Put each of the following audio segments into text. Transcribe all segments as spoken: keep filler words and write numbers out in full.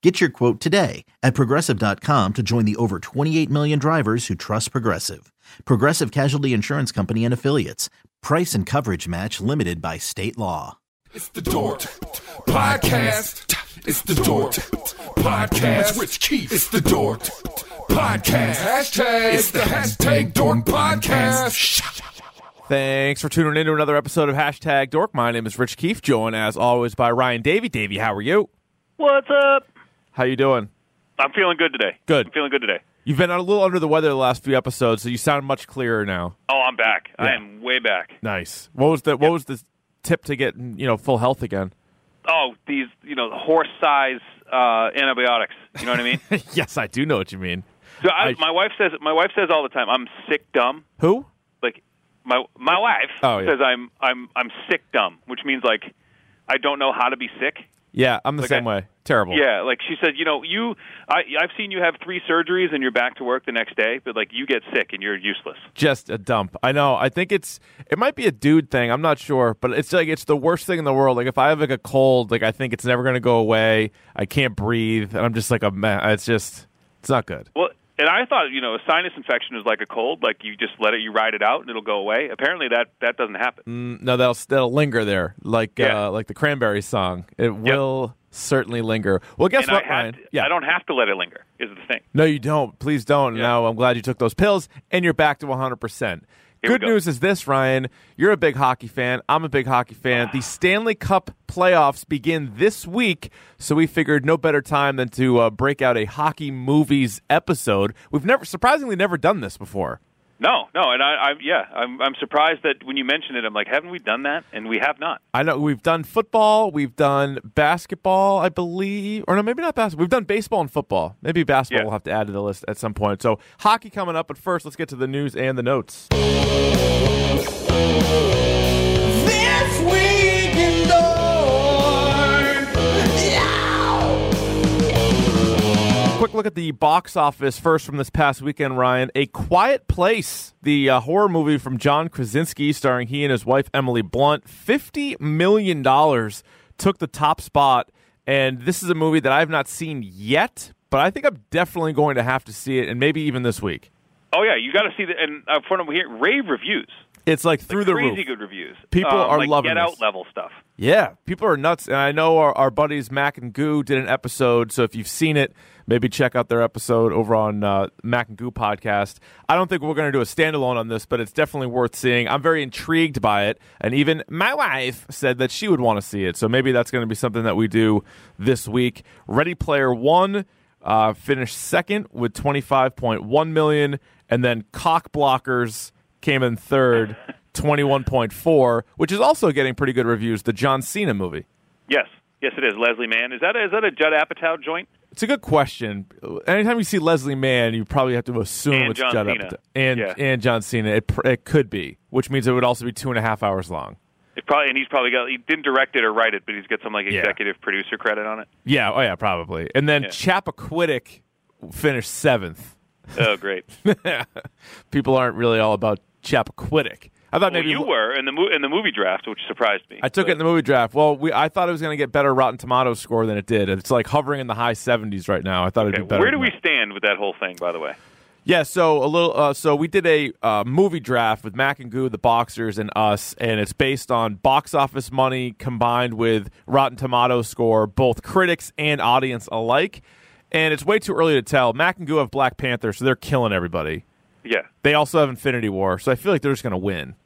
Get your quote today at progressive dot com to join the over twenty-eight million drivers who trust Progressive. Progressive Casualty Insurance Company and Affiliates. Price and coverage match limited by state law. It's the Dork Podcast. It's the Dork Podcast. It's Rich Keefe. It's the Dork Podcast. Hashtag. It's the Hashtag Dork Podcast. Thanks for tuning in to another episode of Hashtag Dork. My name is Rich Keefe, joined as always by Ryan Davey. Davey, how are you? What's up? How you doing? I'm feeling good today. Good. I'm feeling good today. You've been a little under the weather the last few episodes, so you sound much clearer now. Oh, I'm back. Yeah. I am way back. Nice. What was the What yep. was the tip to get you know full health again? Oh, these you know horse size uh, antibiotics. You know what I mean? Yes, I do know what you mean. So I, I, my wife says my wife says all the time, I'm sick dumb. Who? Like my my wife oh, yeah. says I'm I'm I'm sick dumb, which means like I don't know how to be sick. Yeah, I'm the like same I, way. Terrible. Yeah, like she said, you know, you, I, I've seen you have three surgeries and you're back to work the next day, but like you get sick and you're useless. Just a dump. I know. I think it's, it might be a dude thing. I'm not sure, but it's like, it's the worst thing in the world. Like if I have like a cold, like I think it's never going to go away. I can't breathe. And I'm just like a mess. It's just, it's not good. Well, and I thought, you know, a sinus infection is like a cold. Like you just let it, you ride it out and it'll go away. Apparently that, that doesn't happen. Mm, no, that'll, that'll linger there. Like, yeah. uh, like the Cranberries song. It yep. will certainly linger. Well, guess and what, I Ryan? To, yeah. I don't have to let it linger, is the thing. No, you don't. Please don't. Yeah. Now, I'm glad you took those pills, and you're back to one hundred percent. Here Good go. news is this, Ryan. You're a big hockey fan. I'm a big hockey fan. Ah. The Stanley Cup playoffs begin this week, so we figured no better time than to uh, break out a hockey movies episode. We've never, surprisingly, never done this before. No, no, and I, I yeah, I'm, I'm surprised that when you mention it, I'm like, haven't we done that? And we have not. I know we've done football, we've done basketball, I believe, or no, maybe not basketball. We've done baseball and football. Maybe basketball yeah. we'll have to add to the list at some point. So hockey coming up, but first, let's get to the news and the notes. This week in Dork. Yeah. Quick look at the box office first from this past weekend, Ryan. A Quiet Place, the uh, horror movie from John Krasinski, starring he and his wife, Emily Blunt. fifty million dollars took the top spot, and this is a movie that I have not seen yet, but I think I'm definitely going to have to see it, and maybe even this week. Oh, yeah, you got to see it, and uh, from here, rave reviews. It's like through like the crazy roof. Crazy good reviews. People um, are like loving it. Get out level stuff. Yeah, people are nuts. And I know our, our buddies Mac and Goo did an episode, so if you've seen it, maybe check out their episode over on uh, Mac and Goo podcast. I don't think we're going to do a standalone on this, but it's definitely worth seeing. I'm very intrigued by it, and even my wife said that she would want to see it, so maybe that's going to be something that we do this week. Ready Player One uh, finished second with twenty-five point one million dollars, and then Cock Blockers came in third, twenty-one point four, which is also getting pretty good reviews, the John Cena movie. Yes. Yes, it is. Leslie Mann. Is that a, is that a Judd Apatow joint? It's a good question. Anytime you see Leslie Mann, you probably have to assume and it's John Judd Apatow. And, yeah. and John Cena. It, it could be, which means it would also be two and a half hours long. It probably, and he's probably got, he didn't direct it or write it, but he's got some like executive yeah. producer credit on it. Yeah, oh yeah, probably. And then yeah. Chappaquiddick finished seventh. Oh, great. People aren't really all about Chappaquiddick. I thought well, maybe you were in the mo- in the movie draft, which surprised me. I took but. it in the movie draft. Well, we I thought it was going to get better Rotten Tomatoes score than it did. It's like hovering in the high seventies right now. I thought okay. it'd be better. Where do we that. stand with that whole thing, by the way? Yeah, so a little. Uh, so we did a uh, movie draft with Mac and Goo, the Boxers, and us, and it's based on box office money combined with Rotten Tomatoes score, both critics and audience alike. And it's way too early to tell. Mac and Goo have Black Panther, so they're killing everybody. Yeah. They also have Infinity War, so I feel like they're just going to win.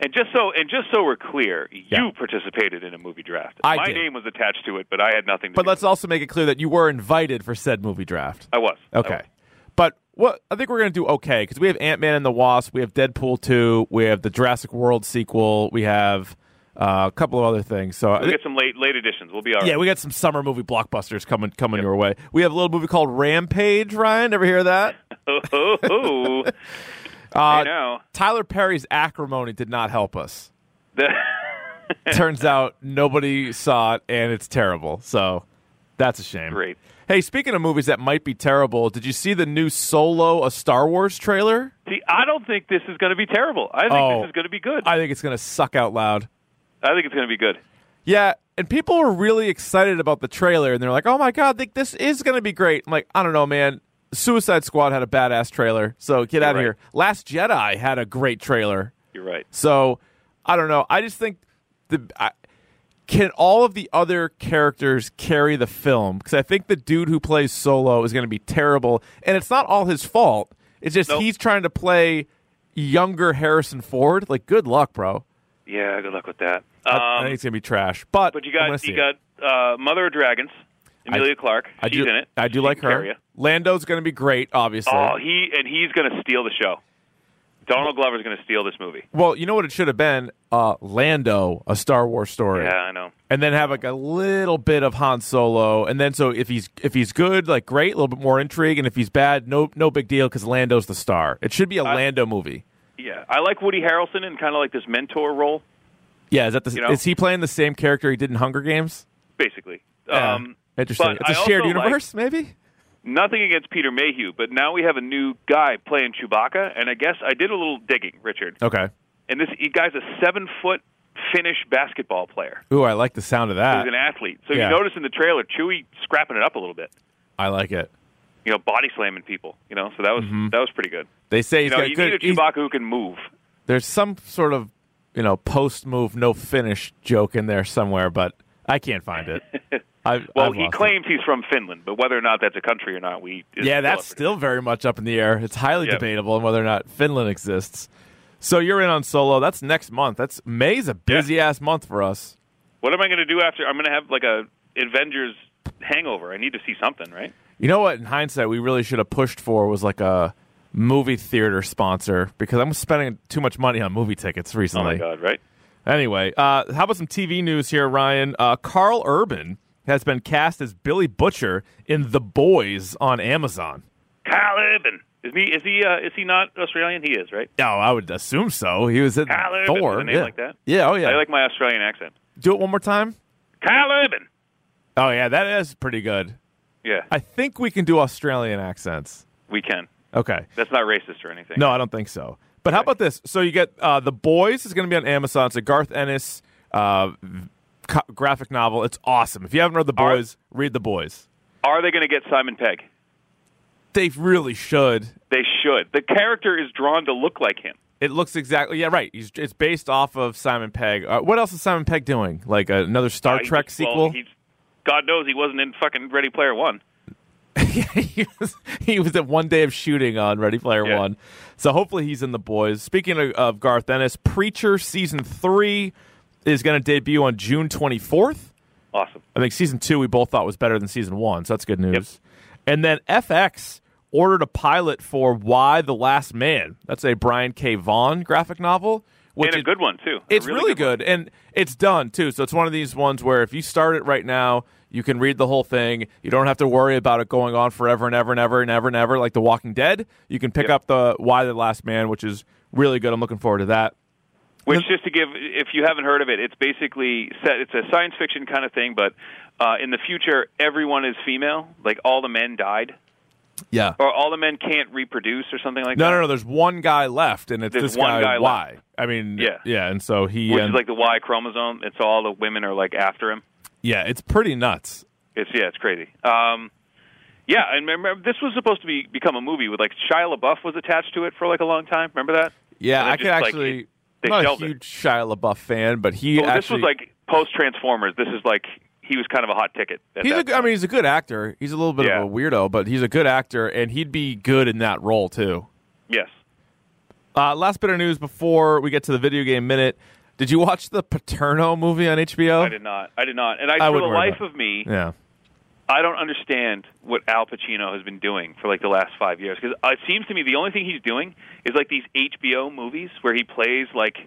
And just so and just so we're clear, you yeah. participated in a movie draft. I My did. name was attached to it, but I had nothing to but do with it. But let's also make it clear that you were invited for said movie draft. I was. Okay. I was. But what I think we're going to do okay, because we have Ant-Man and the Wasp, we have Deadpool two, we have the Jurassic World sequel, we have... Uh, a couple of other things. So we we'll get some late late editions. We'll be all right. Yeah, we got some summer movie blockbusters coming coming yep. your way. We have a little movie called Rampage. Ryan, ever hear of that? oh, oh, oh. uh, I know. Tyler Perry's acrimony did not help us. The- Turns out nobody saw it, and it's terrible. So that's a shame. Great. Hey, speaking of movies that might be terrible, did you see the new Solo, a Star Wars trailer? See, I don't think this is going to be terrible. I think oh, this is going to be good. I think it's going to suck out loud. I think it's going to be good. Yeah, and people were really excited about the trailer, and they're like, oh, my God, think this is going to be great. I'm like, I don't know, man. Suicide Squad had a badass trailer, so get You're out right. of here. Last Jedi had a great trailer. You're right. So, I don't know. I just think, the I, can all of the other characters carry the film? Because I think the dude who plays Solo is going to be terrible, and it's not all his fault. It's just nope. he's trying to play younger Harrison Ford. Like, good luck, bro. Yeah, good luck with that. Um, I think it's going to be trash. But, but you got you got uh, Mother of Dragons, Emilia I, Clarke. I She's do, in it. I do she like her. Lando's going to be great, obviously. Oh, he and he's going to steal the show. Donald Glover's going to steal this movie. Well, you know what it should have been? Uh, Lando, a Star Wars story. Yeah, I know. And then have like a little bit of Han Solo. And then so if he's if he's good, like great, a little bit more intrigue. And if he's bad, no no big deal because Lando's the star. It should be a I, Lando movie. Yeah, I like Woody Harrelson in kind of like this mentor role. Yeah, is that the, you know? Is he playing the same character he did in Hunger Games? Basically. Yeah. Um, Interesting. It's a I shared universe, like, maybe? Nothing against Peter Mayhew, but now we have a new guy playing Chewbacca, and I guess I did a little digging, Richard. Okay. And this guy's a seven-foot Finnish basketball player. Ooh, I like the sound of that. He's an athlete. So yeah. you notice in the trailer, Chewie scrapping it up a little bit. I like it. You know, body slamming people. You know, so that was mm-hmm. that was pretty good. They say he's you know, got you good, need a Chewbacca who can move. There's some sort of you know post move no finish joke in there somewhere, but I can't find it. I've, well, I've he claims it. he's from Finland, but whether or not that's a country or not, we yeah, that's still very much up in the air. It's highly yep. debatable on whether or not Finland exists. So you're in on Solo. That's next month. That's May's a busy yeah. ass month for us. What am I going to do after? I'm going to have like a Avengers hangover. I need to see something, right? You know what, in hindsight, we really should have pushed for was like a movie theater sponsor because I'm spending too much money on movie tickets recently. Oh, my God, right? Anyway, uh, how about some T V news here, Ryan? Uh, Karl Urban has been cast as Billy Butcher in The Boys on Amazon. Karl Urban. Is he is he, uh, is he not Australian? He is, right? No, oh, I would assume so. He was in Karl Thor. Urban, a name yeah. like that? Yeah, oh, yeah. I like my Australian accent. Do it one more time. Karl Urban. Oh, yeah, that is pretty good. Yeah. I think we can do Australian accents. We can. Okay. That's not racist or anything. No, I don't think so. But okay. how about this? So you get uh, The Boys is going to be on Amazon. It's a Garth Ennis uh, co- graphic novel. It's awesome. If you haven't read The Boys, are, read The Boys. Are they going to get Simon Pegg? They really should. They should. The character is drawn to look like him. It looks exactly, yeah, right. He's, it's based off of Simon Pegg. Uh, what else is Simon Pegg doing? Like uh, another Star uh, Trek just, sequel? Well, he's, God knows he wasn't in fucking Ready Player One. he, was, he was at one day of shooting on Ready Player yeah. One. So hopefully he's in The Boys. Speaking of, of Garth Ennis, Preacher Season three is going to debut on June twenty-fourth. Awesome. I think Season two we both thought was better than Season one, so that's good news. Yep. And then F X ordered a pilot for Y: The Last Man. That's a Brian K. Vaughan graphic novel. And a it, good one, too. A it's really, really good, good and it's done, too. So it's one of these ones where if you start it right now, you can read the whole thing. You don't have to worry about it going on forever and ever and ever and ever and ever, like The Walking Dead. You can pick yep. up the Why the Last Man, which is really good. I'm looking forward to that. Which, just to give, if you haven't heard of it, it's basically set, it's a science fiction kind of thing, but uh, in the future, everyone is female. Like, all the men died. Yeah. Or all the men can't reproduce or something like no, that? No, no, no. There's one guy left, and it's There's this guy, guy Y. Left. I mean, yeah. yeah, and so he... Which and, is like the Y chromosome. It's all the women are, like, after him. Yeah, it's pretty nuts. It's Yeah, it's crazy. Um, yeah, and remember, this was supposed to be become a movie with, like, Shia LaBeouf was attached to it for, like, a long time. Remember that? Yeah, I could just, actually... Like, it, they I'm not a huge it. Shia LaBeouf fan, but he well, actually... This was, like, post-Transformers. This is, like... He was kind of a hot ticket. He's a, I mean, he's a good actor. He's a little bit yeah. of a weirdo, but he's a good actor, and he'd be good in that role, too. Yes. Uh, last bit of news before we get to the video game minute. Did you watch the Paterno movie on H B O? I did not. I did not. And I, I for the life of me, yeah. I don't understand what Al Pacino has been doing for, like, the last five years. Because it seems to me the only thing he's doing is, like, these H B O movies where he plays, like...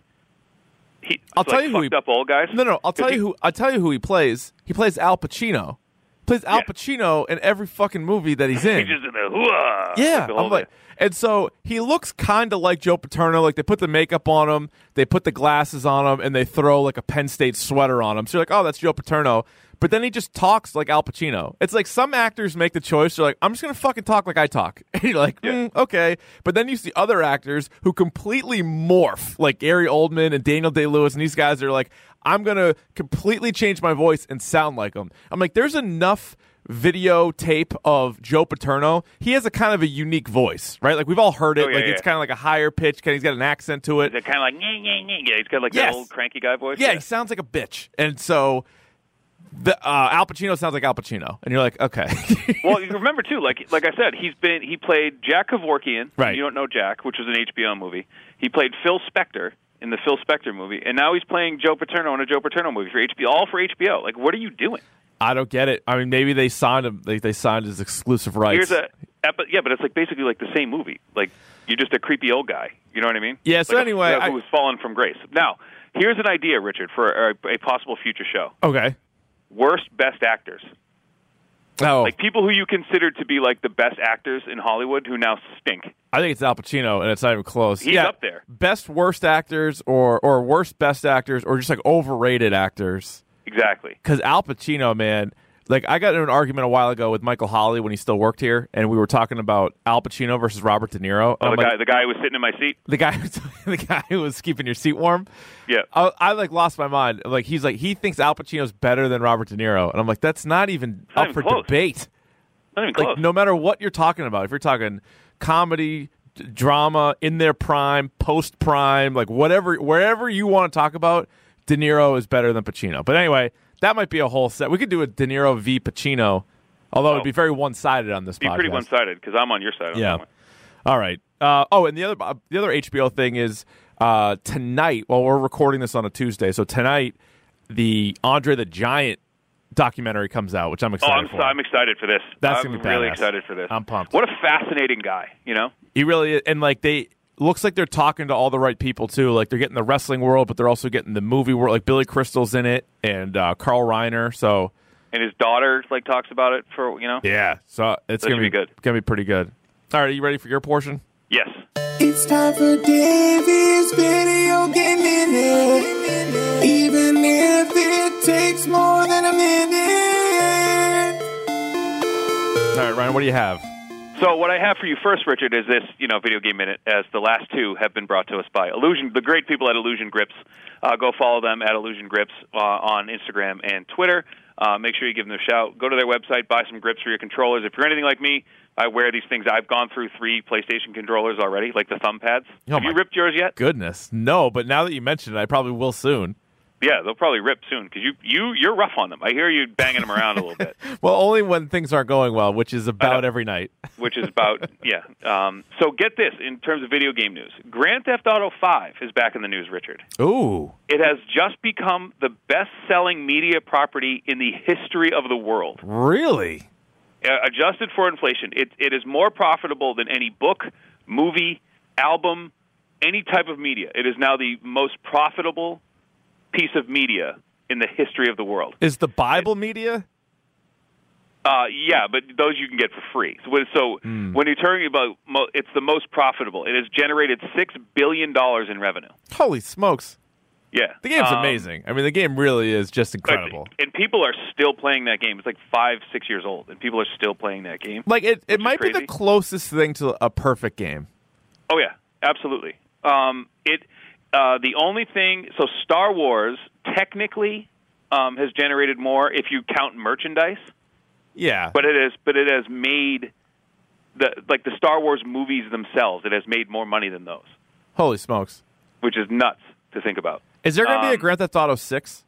He, I'll tell like you who he, up old guys. No, no. I'll tell he, you who. I'll tell you who he plays. He plays Al Pacino. He plays Al yeah. Pacino in every fucking movie that he's in. He's just in the hoo-ah. Yeah, I'm like, and so he looks kind of like Joe Paterno. Like they put the makeup on him, they put the glasses on him, and they throw like a Penn State sweater on him. So you're like, oh, that's Joe Paterno. But then he just talks like Al Pacino. It's like some actors make the choice. They're like, I'm just going to fucking talk like I talk. And you're like, yeah. mm, okay. But then you see other actors who completely morph, like Gary Oldman and Daniel Day-Lewis. And these guys are like, I'm going to completely change my voice and sound like them. I'm like, there's enough videotape of Joe Paterno. He has a kind of a unique voice, right? Like, we've all heard it. Oh, yeah, like, yeah. It's kind of like a higher pitch. He's got an accent to it. It's kind of like, nyeh, nyeh, nyeh. Yeah, he's got like yes. that old cranky guy voice. Yeah, yeah, he sounds like a bitch. And so... The, uh, Al Pacino sounds like Al Pacino, and you're like, okay. Well, you remember too, like like I said, he's been he played Jack Kevorkian. Right. You don't know Jack, which was an H B O movie. He played Phil Spector in the Phil Spector movie, and now he's playing Joe Paterno in a Joe Paterno movie for H B O, all for H B O. Like, what are you doing? I don't get it. I mean, maybe they signed him. They, they signed his exclusive rights. Here's a, yeah, but it's like basically like the same movie. Like you're just a creepy old guy. You know what I mean? Yeah. So like anyway, a, who was fallen from grace. Now, here's an idea, Richard, for a, a possible future show. Okay. Worst best actors. Oh. Like people who you consider to be like the best actors in Hollywood who now stink. I think it's Al Pacino, and it's not even close. He's yeah, up there. Best worst actors or, or worst best actors or just like overrated actors. Exactly. Because Al Pacino, man, like I got in an argument a while ago with Michael Holley when he still worked here, and we were talking about Al Pacino versus Robert De Niro. Oh, the, like, guy, the guy who was sitting in my seat? The guy the guy who was keeping your seat warm? Yeah, I, I like lost my mind. Like he's like he thinks Al Pacino's better than Robert De Niro, and I'm like that's not even not up even for close. Debate. Not even like close. No matter what you're talking about, if you're talking comedy, d- drama, in their prime, post prime, like whatever, wherever you want to talk about, De Niro is better than Pacino. But anyway, that might be a whole set. We could do a De Niro v. Pacino, although oh. it'd be very one-sided on this. It'd be podcast. Pretty one-sided because I'm on your side. On yeah. That one. All right. Uh, oh, and the other uh, the other H B O thing is. Uh, tonight, well, we're recording this on a Tuesday, so tonight the Andre the Giant documentary comes out, which I'm excited oh, I'm, for. I'm excited for this. That's I'm gonna be really badass. Excited for this. I'm pumped. What a fascinating guy, you know? He really is. And, like, they looks like they're talking to all the right people, too. Like, they're getting the wrestling world, but they're also getting the movie world. Like, Billy Crystal's in it and uh, Carl Reiner, so. And his daughter, like, talks about it for, you know? Yeah, so it's going to be good. Going to be pretty good. All right, are you ready for your portion? Yes. It's time for Davey's Video Game Minute. Even if it takes more than a minute. All right, Ryan, what do you have? So what I have for you first, Richard, is this, you know, Video Game Minute, as the last two have been brought to us by Illusion, the great people at Illusion Grips. Uh, go follow them at Illusion Grips uh, on Instagram and Twitter. Uh, make sure you give them a shout. Go to their website, buy some grips for your controllers. If you're anything like me, I wear these things. I've gone through three PlayStation controllers already, like the thumb pads. Oh, have you ripped yours yet? Goodness, no. But now that you mentioned it, I probably will soon. Yeah, they'll probably rip soon because you you you're rough on them. I hear you banging them around a little bit. Well, only when things aren't going well, which is about every night. Which is about yeah. Um, so get this in terms of video game news: Grand Theft Auto five is back in the news, Richard. Ooh! It has just become the best-selling media property in the history of the world. Really? Uh, adjusted for inflation, it it is more profitable than any book, movie, album, any type of media. It is now the most profitable piece of media in the history of the world. Is the Bible it, media? Uh, yeah, but those you can get for free. So, so mm. when you're talking about mo- it's the most profitable, it has generated six billion dollars in revenue. Holy smokes. Yeah. The game's um, amazing. I mean, the game really is just incredible. But, and people are still playing that game. It's like five, six years old, and people are still playing that game. Like, it, it might be the closest thing to a perfect game. Oh, yeah. Absolutely. Um, it uh, the only thing... So Star Wars technically um, has generated more if you count merchandise. Yeah. But it is, but it has made... the like the Star Wars movies themselves, it has made more money than those. Holy smokes. Which is nuts to think about. Is there going to um, be a Grand Theft Auto six?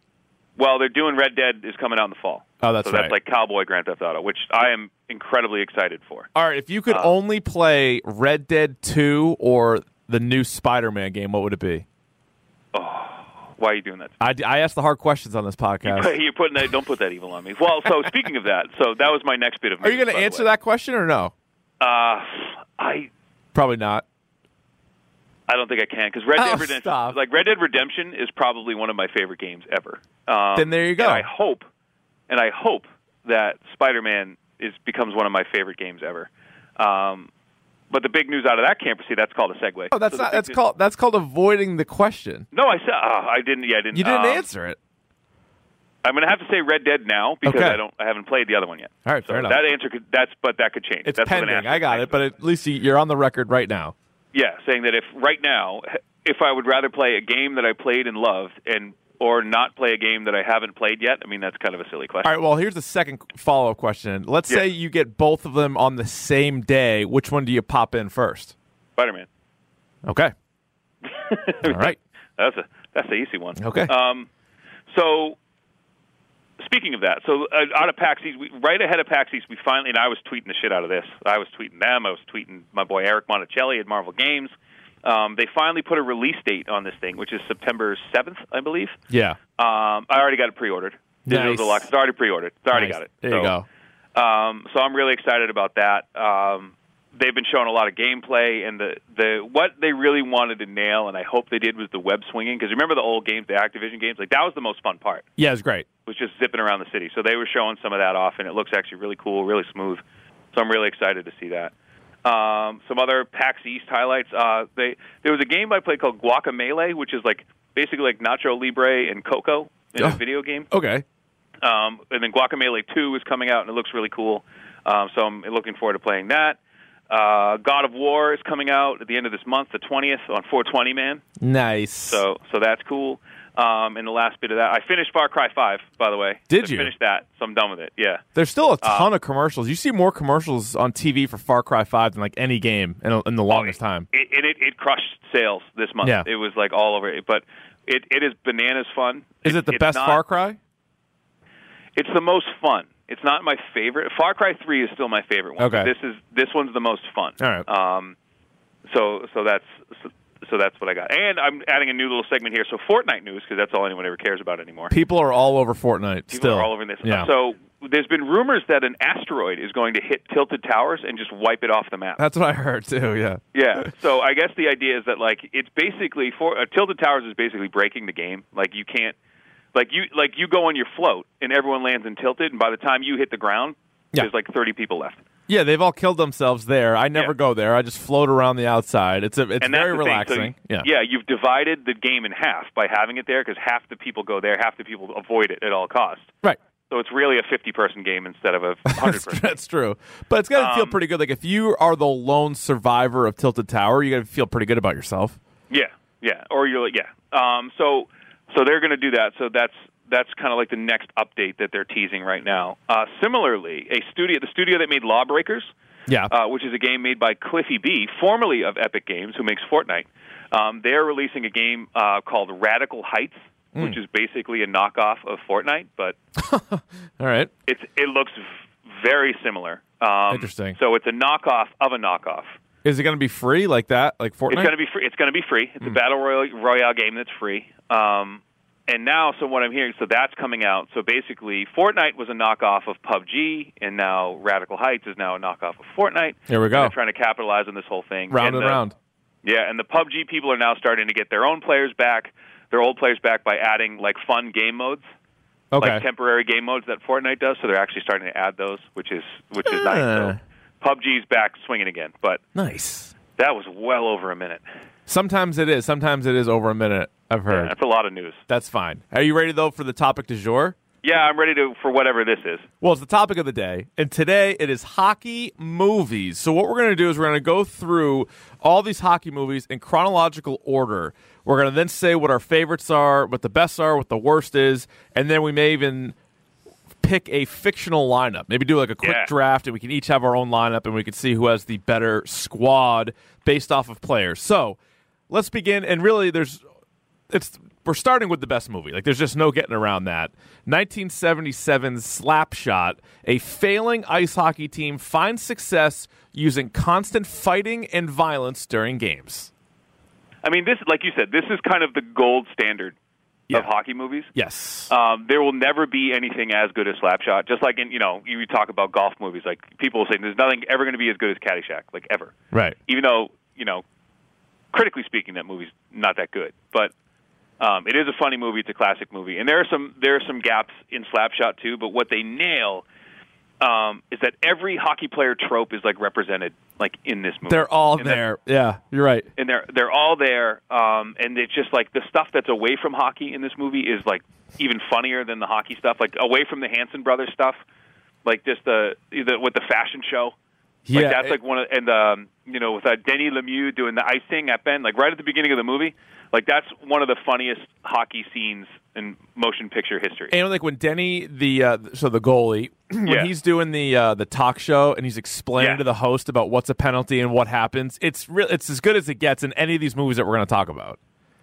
Well, they're doing Red Dead is coming out in the fall. Oh, that's so right. So that's like Cowboy Grand Theft Auto, which I am incredibly excited for. All right, if you could um, only play Red Dead two or the new Spider-Man game, what would it be? Oh, why are you doing that? I, I asked the hard questions on this podcast. You're, you're putting that, don't put that evil on me. Well, so speaking of that, so that was my next bit of news. Are you going to answer that question or no? Uh, I probably not. I don't think I can because Red Dead oh, Redemption, stop. like Red Dead Redemption, is probably one of my favorite games ever. Um, then there you go. And I hope, and I hope that Spider-Man is becomes one of my favorite games ever. Um, but the big news out of that camp, see, that's called a segue. Oh, that's so not. That's news. called that's called avoiding the question. No, I said uh, I didn't. Yeah, I didn't. You didn't um, answer it. I'm going to have to say Red Dead now because okay. I don't. I haven't played the other one yet. All right, so fair enough. That answer could that's but that could change. It's that's pending. I got it, but at least you're on the record right now. Yeah, saying that if right now, if I would rather play a game that I played and loved, and or not play a game that I haven't played yet. I mean, that's kind of a silly question. All right. Well, here's the second follow up question. Let's yeah. say you get both of them on the same day. Which one do you pop in first? Spider-Man. Okay. All right. That's a that's the easy one. Okay. Um. So. Speaking of that, so uh, out of PAX East, we, right ahead of PAX East, we finally, and I was tweeting the shit out of this. I was tweeting them. I was tweeting my boy Eric Monticelli at Marvel Games. Um, they finally put a release date on this thing, which is September seventh, I believe. Yeah. Um, I already got it pre-ordered. Nice. It was a lot. It's already pre-ordered. It's already nice. got it. There so, you go. Um, so I'm really excited about that. Um, they've been showing a lot of gameplay, and the, the what they really wanted to nail, and I hope they did, was the web swinging. Because remember the old games, the Activision games? Like, that was the most fun part. Yeah, it was great. Was just zipping around the city. So they were showing some of that off, and it looks actually really cool, really smooth. So I'm really excited to see that. Um, some other PAX East highlights. Uh, they There was a game I played called Guacamelee, which is like basically like Nacho Libre and Coco in oh. a video game. Okay. Um, and then Guacamelee two is coming out, and it looks really cool. Um, so I'm looking forward to playing that. Uh, God of War is coming out at the end of this month, the twentieth, on four twenty, man. Nice. So so that's cool. Um, and the last bit of that, I finished Far Cry five, by the way. Did so you? I finished that, so I'm done with it, yeah. There's still a ton uh, of commercials. You see more commercials on T V for Far Cry five than, like, any game in, a, in the longest time. It, it, it, it crushed sales this month. Yeah. It was, like, all over it. But it, it is bananas fun. Is it, it the best not, Far Cry? It's the most fun. It's not my favorite. Far Cry three is still my favorite one. Okay. This is this one's the most fun. All right. Um, so so that's so, so that's what I got. And I'm adding a new little segment here. So Fortnite news, because that's all anyone ever cares about anymore. People are all over Fortnite. People still. are all over this. Yeah. So there's been rumors that an asteroid is going to hit Tilted Towers and just wipe it off the map. That's what I heard too. Yeah. Yeah. So I guess the idea is that like it's basically for uh, Tilted Towers is basically breaking the game. Like you can't. Like you, like you go on your float, and everyone lands in Tilted, and by the time you hit the ground, yeah. there's like thirty people left. Yeah, they've all killed themselves there. I never yeah. go there. I just float around the outside. It's a, it's and very relaxing. So, yeah. yeah, you've divided the game in half by having it there, because half the people go there, half the people avoid it at all costs. Right. So it's really a fifty-person game instead of a one hundred-person. That's true. But it's got to um, feel pretty good. Like if you are the lone survivor of Tilted Tower, you got to feel pretty good about yourself. Yeah, yeah. Or you're like, yeah. Um, so... So they're going to do that. So that's that's kind of like the next update that they're teasing right now. Uh, similarly, a studio, the studio that made Lawbreakers, yeah, uh, which is a game made by Cliffy B, formerly of Epic Games, who makes Fortnite. Um, they're releasing a game uh, called Radical Heights, mm. which is basically a knockoff of Fortnite. But all right, it's it looks very similar. Um, Interesting. So it's a knockoff of a knockoff. Is it going to be free like that, like Fortnite? It's going to be free. It's going to be free. It's mm. a battle royale, royale game that's free. Um, and now, so what I'm hearing, so that's coming out. So basically, Fortnite was a knockoff of P U B G, and now Radical Heights is now a knockoff of Fortnite. Here we go. They're trying to capitalize on this whole thing. Round and, and the, round. Yeah, and the P U B G people are now starting to get their own players back, their old players back by adding, like, fun game modes. Okay. Like temporary game modes that Fortnite does, so they're actually starting to add those, which is which is uh. nice. So P U B G's back swinging again, but nice. That was well over a minute. Sometimes it is. Sometimes it is over a minute, I've heard. Yeah, that's a lot of news. That's fine. Are you ready, though, for the topic du jour? Yeah, I'm ready to for whatever this is. Well, it's the topic of the day, and today it is hockey movies. So what we're going to do is we're going to go through all these hockey movies in chronological order. We're going to then say what our favorites are, what the best are, what the worst is, and then we may even pick a fictional lineup. Maybe do like a quick yeah. draft, and we can each have our own lineup, and we can see who has the better squad based off of players. So let's begin, and really there's it's we're starting with the best movie. Like, there's just no getting around that. nineteen seventy-seven's Slapshot, a failing ice hockey team finds success using constant fighting and violence during games. I mean, this, like you said, this is kind of the gold standard yeah. of hockey movies. Yes. Um, there will never be anything as good as Slapshot. Just like, in, you know, you talk about golf movies. Like, people will say there's nothing ever going to be as good as Caddyshack, like, ever. Right. Even though, you know, critically speaking, that movie's not that good. But um, it is a funny movie. It's a classic movie. And there are some there are some gaps in Slapshot, too. But what they nail um, is that every hockey player trope is, like, represented, like, in this movie. They're all and there. Yeah, you're right. And they're they're all there. Um, and it's just, like, the stuff that's away from hockey in this movie is, like, even funnier than the hockey stuff. Like, away from the Hanson Brothers stuff. Like, just the, the with the fashion show. Yeah. Like, that's, it, like, one of... And, um, you know, with uh, Denis Lemieux doing the icing at Ben, like, right at the beginning of the movie... Like, that's one of the funniest hockey scenes in motion picture history. And, like, when Denny, the uh, so the goalie, when yeah. he's doing the uh, the talk show and he's explaining yeah. to the host about what's a penalty and what happens, it's re- it's as good as it gets in any of these movies that we're going to talk about.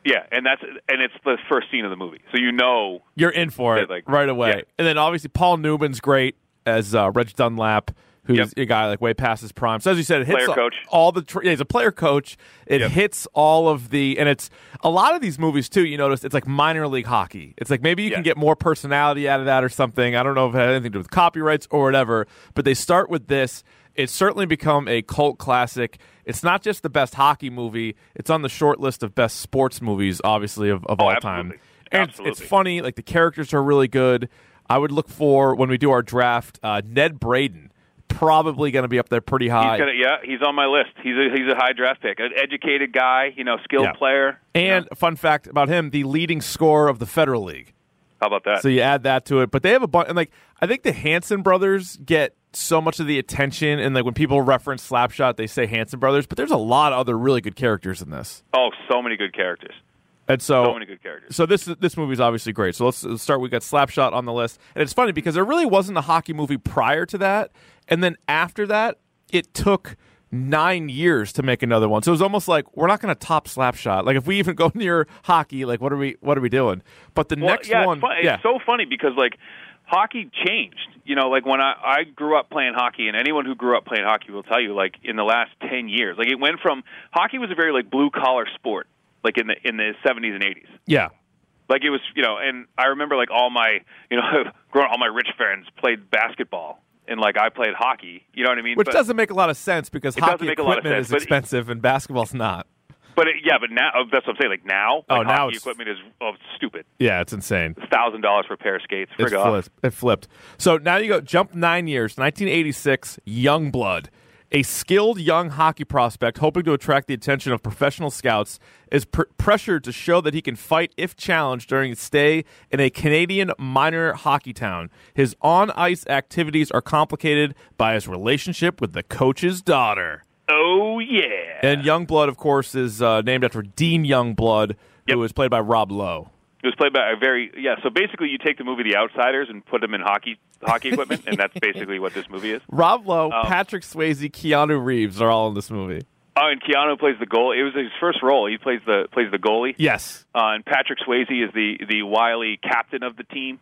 Yeah, and that's and it's the first scene of the movie. So you know. You're in for that, it like, right away. Yeah. And then, obviously, Paul Newman's great as uh, Reg Dunlap, who's yep. a guy like way past his prime. So as you said, it hits all, all the tra- yeah, he's a player coach. It yep. hits all of the and it's a lot of these movies too, you notice it's like minor league hockey. It's like maybe you yeah. can get more personality out of that or something. I don't know if it had anything to do with copyrights or whatever, but they start with this. It's certainly become a cult classic. It's not just the best hockey movie, it's on the short list of best sports movies, obviously, of, of oh, all absolutely. time. And absolutely. It's, it's funny, like the characters are really good. I would look for when we do our draft, uh, Ned Braden. Probably going to be up there pretty high. He's gonna, yeah, he's on my list. He's a, he's a high draft pick. An educated guy, you know, skilled yeah. player. And yeah. fun fact about him, the leading scorer of the Federal League. How about that? So you add that to it. But they have a bunch. And, like, I think the Hanson brothers get so much of the attention. And, like, when people reference Slapshot, they say Hanson brothers. But there's a lot of other really good characters in this. Oh, so many good characters. And so, so many good characters. So this this movie is obviously great. So let's, let's start. We got Slapshot on the list, and it's funny because there really wasn't a hockey movie prior to that, and then after that, it took nine years to make another one. So it was almost like we're not going to top Slapshot. Like if we even go near hockey, like what are we what are we doing? But the well, next yeah, one, it's, fun- yeah. it's so funny because like hockey changed. You know, like when I, I grew up playing hockey, and anyone who grew up playing hockey will tell you, like in the last ten years, like it went from hockey was a very like blue collar sport. Like in the in the seventies and eighties. Yeah, like it was, you know, and I remember like all my, you know, growing all my rich friends played basketball, and like I played hockey. You know what I mean? Which but doesn't make a lot of sense because hockey make equipment a lot of sense, is expensive it, and basketball's not. But it, yeah, but now that's what I'm saying. Like now, oh, like now hockey equipment is oh, stupid. Yeah, it's insane. Thousand dollars for a pair of skates. It flipped. it flipped. So now you go jump nine years, nineteen eighty-six, Youngblood. A skilled young hockey prospect hoping to attract the attention of professional scouts is pr- pressured to show that he can fight if challenged during his stay in a Canadian minor hockey town. His on-ice activities are complicated by his relationship with the coach's daughter. Oh, yeah. And Youngblood, of course, is uh, named after Dean Youngblood, yep. who was played by Rob Lowe. It was played by a very yeah. So basically, you take the movie The Outsiders and put them in hockey hockey equipment, and that's basically what this movie is. Rob Lowe, um, Patrick Swayze, Keanu Reeves are all in this movie. Oh, and Keanu plays the goal. It was his first role. He plays the plays the goalie. Yes. Uh, and Patrick Swayze is the the wily captain of the team,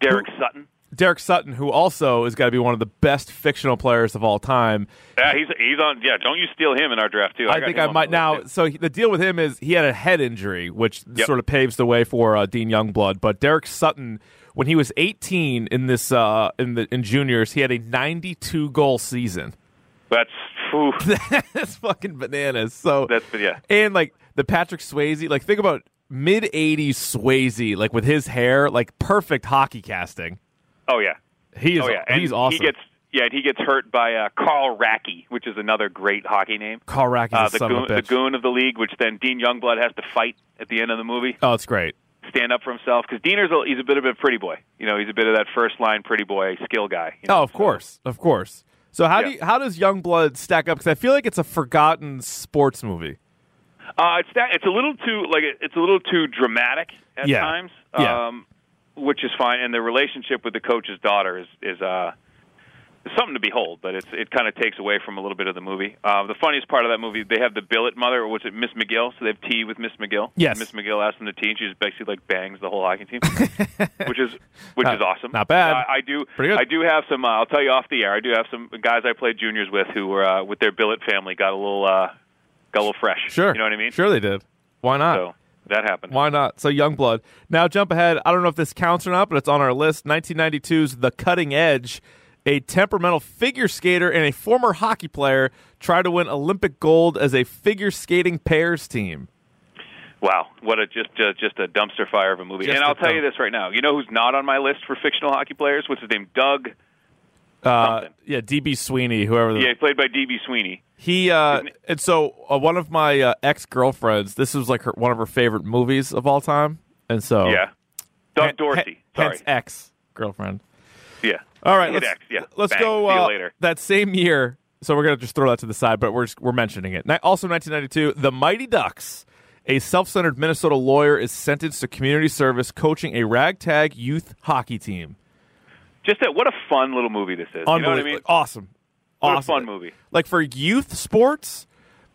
Derek who, Sutton. Derek Sutton, who also has got to be one of the best fictional players of all time. Yeah, he's he's on. Yeah, don't you steal him in our draft too. I, I think I might now. So he, the deal with him is he had a head injury, which yep. sort of paves the way for uh, Dean Youngblood. But Derek Sutton, when he was eighteen in this uh, in the in juniors, he had a ninety-two goal season. That's ooh. That's fucking bananas. So that's yeah, and like the Patrick Swayze, like think about mid eighties Swayze, like with his hair, like perfect hockey casting. Oh yeah, he is. Oh, yeah. He's awesome. He gets Yeah, and he gets hurt by uh, Carl Racky, which is another great hockey name. Carl Racky, uh, the son goon, of a bitch. The goon of the league, which then Dean Youngblood has to fight at the end of the movie. Oh, it's great. Stand up for himself, because Deaner's a, he's a bit of a pretty boy. You know, he's a bit of that first line pretty boy skill guy. You know? Oh, of course, of course. So how yeah. do you, how does Youngblood stack up? Because I feel like it's a forgotten sports movie. Uh, it's that, it's a little too like it's a little too dramatic at yeah. times, yeah. Um, which is fine. And the relationship with the coach's daughter is is. Uh, Something to behold, but it's it kind of takes away from a little bit of the movie. Uh, the funniest part of that movie, they have the billet mother, or was it Miss McGill? So they have tea with Miss McGill. Yes. Miss McGill asks them to tea, and she just basically like bangs the whole hockey team, which is which not, is awesome. Not bad. Uh, I do I do have some. Uh, I'll tell you off the air. I do have some guys I played juniors with who were uh, with their billet family got a little uh, got a little fresh. Sure. You know what I mean? Sure, they did. Why not? So that happened. Why not? So Youngblood. Now jump ahead. I don't know if this counts or not, but it's on our list. nineteen ninety-two's The Cutting Edge. A temperamental figure skater and a former hockey player try to win Olympic gold as a figure skating pairs team. Wow, what a just uh, just a dumpster fire of a movie! Just and I'll tell dump. you this right now: you know who's not on my list for fictional hockey players? What's his name? Doug. Uh, yeah, D B Sweeney, whoever. The... Yeah, played by D B Sweeney. He uh, and so uh, one of my uh, ex girlfriends. This was like her, one of her favorite movies of all time, and so yeah, Doug H- Dorsey. H- sorry, ex girlfriend. Yeah. All right, let's, yeah. let's go uh, later. That same year, so we're going to just throw that to the side, but we're just, we're mentioning it. Also nineteen ninety-two, The Mighty Ducks. A self-centered Minnesota lawyer is sentenced to community service coaching a ragtag youth hockey team. Just that, what a fun little movie this is. You know what I mean? Awesome. What awesome. a fun movie. Like for youth sports,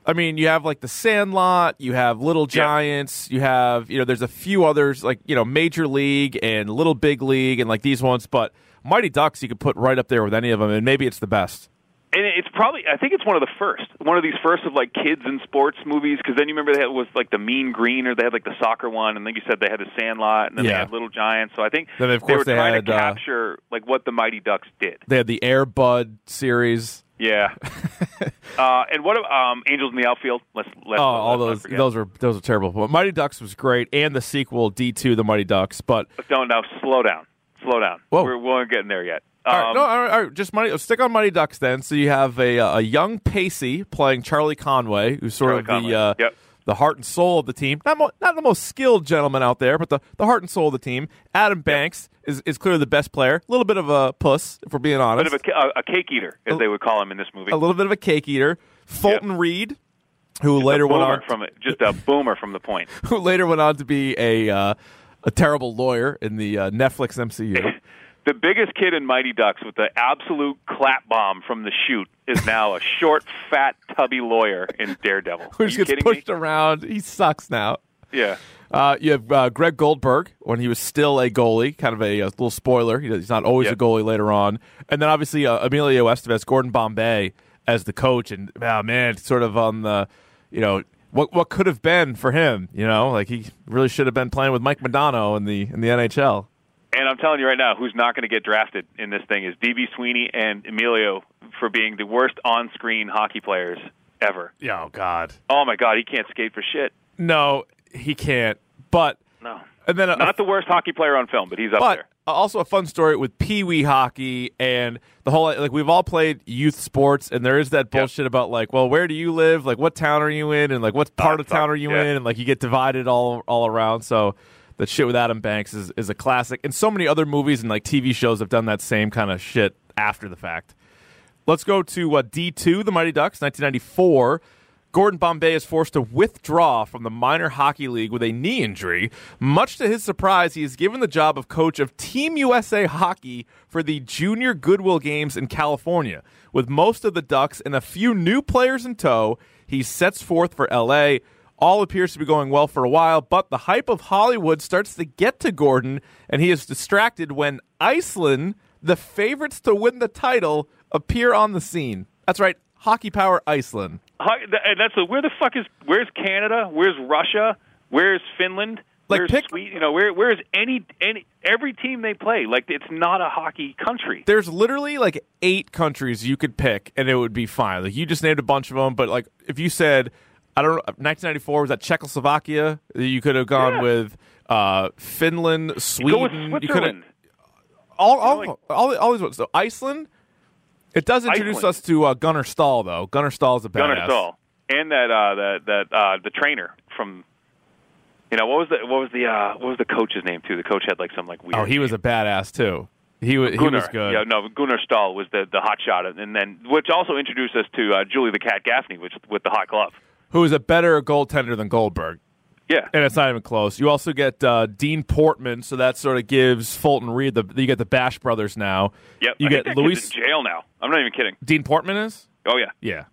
I mean, you have like The Sandlot, you have Little Giants, yeah. you have, you know, there's a few others like, you know, Major League and Little Big League and like these ones, but Mighty Ducks, you could put right up there with any of them, and maybe it's the best. And it's probably, I think it's one of the first, one of these first of like kids in sports movies, because then you remember they had was like the Mean Green, or they had like the soccer one, and then you said they had the Sandlot, and then yeah. they had Little Giants. So I think then of course they were they trying had, to capture uh, like what the Mighty Ducks did. They had the Air Bud series. Yeah. uh, and what um, Angels in the Outfield? Let's let's. Oh, all those those were those were terrible. But Mighty Ducks was great, and the sequel D two, The Mighty Ducks. But don't now slow down. Slow down. Whoa. We're, we aren't getting there yet. Um, all right, no, all right, all right. Just Mighty, stick on Mighty Ducks then. So you have a a young Pacey playing Charlie Conway, who's sort Charlie of Conway. the uh, yep. the heart and soul of the team. Not mo- not the most skilled gentleman out there, but the, the heart and soul of the team. Adam Banks yep. is, is clearly the best player. A little bit of a puss, if we're being honest. A bit of a, a cake eater, as a, they would call him in this movie. A little bit of a cake eater. Fulton yep. Reed. Who just later went on from it, just a boomer from the point. Who later went on to be a. Uh, A terrible lawyer in the uh, Netflix M C U. The biggest kid in Mighty Ducks with the absolute clap bomb from the chute is now a short, fat, tubby lawyer in Daredevil. Who just gets pushed me? around. He sucks now. Yeah. Uh, you have uh, Greg Goldberg when he was still a goalie, kind of a, a little spoiler. He does, he's not always yep. a goalie later on. And then obviously uh, Emilio Estevez, Gordon Bombay as the coach. And, oh, man, sort of on the, you know, What what could have been for him, you know? Like, he really should have been playing with Mike Modano in the in the N H L. And I'm telling you right now, who's not going to get drafted in this thing is D B Sweeney and Emilio for being the worst on-screen hockey players ever. Oh, God. Oh, my God, he can't skate for shit. No, he can't. But no. And then a, not the worst hockey player on film, but he's up but there. Also a fun story with pee-wee hockey and the whole, like, we've all played youth sports, and there is that bullshit yep. about, like, well, where do you live? Like, what town are you in? And, like, what part oh, of town are you yeah. in? And, like, you get divided all all around. So that shit with Adam Banks is, is a classic. And so many other movies and, like, T V shows have done that same kind of shit after the fact. Let's go to uh, D two, The Mighty Ducks, nineteen ninety-four. Gordon Bombay is forced to withdraw from the minor hockey league with a knee injury. Much to his surprise, he is given the job of coach of Team U S A Hockey for the Junior Goodwill Games in California. With most of the Ducks and a few new players in tow, he sets forth for L A. All appears to be going well for a while, but the hype of Hollywood starts to get to Gordon, and he is distracted when Iceland, the favorites to win the title, appear on the scene. That's right, Hockey Power Iceland. And that's a, where the fuck is where's Canada? Where's Russia? Where's Finland? Like where's pick, Sweden? You know, where where's any any every team they play? Like, it's not a hockey country. There's literally like eight countries you could pick, and it would be fine. Like, you just named a bunch of them, but like if you said, I don't know, nineteen ninety-four was that Czechoslovakia? You could have gone yeah. with uh, Finland, Sweden. You go with Switzerland. You could have all all, you know, like, all all these ones. So Iceland. It does introduce Iceland. us to uh, Gunnar Stahl, though. Gunnar Stahl's a badass. Gunnar Stahl. And that uh, that that uh, the trainer from, you know, what was the what was the uh, what was the coach's name too? The coach had like some like weird. Oh, he name. was a badass too. He was Gunnar. He was good. Yeah, no, Gunnar Stahl was the the hot shot, and then which also introduced us to uh, Julie the Cat Gaffney, which with the hot glove, who is a better goaltender than Goldberg. Yeah, and it's not even close. You also get uh, Dean Portman, so that sort of gives Fulton Reed the. You get the Bash Brothers now. Yep, you I get think that Luis kid's in jail now. I'm not even kidding. Dean Portman is. Oh yeah, yeah.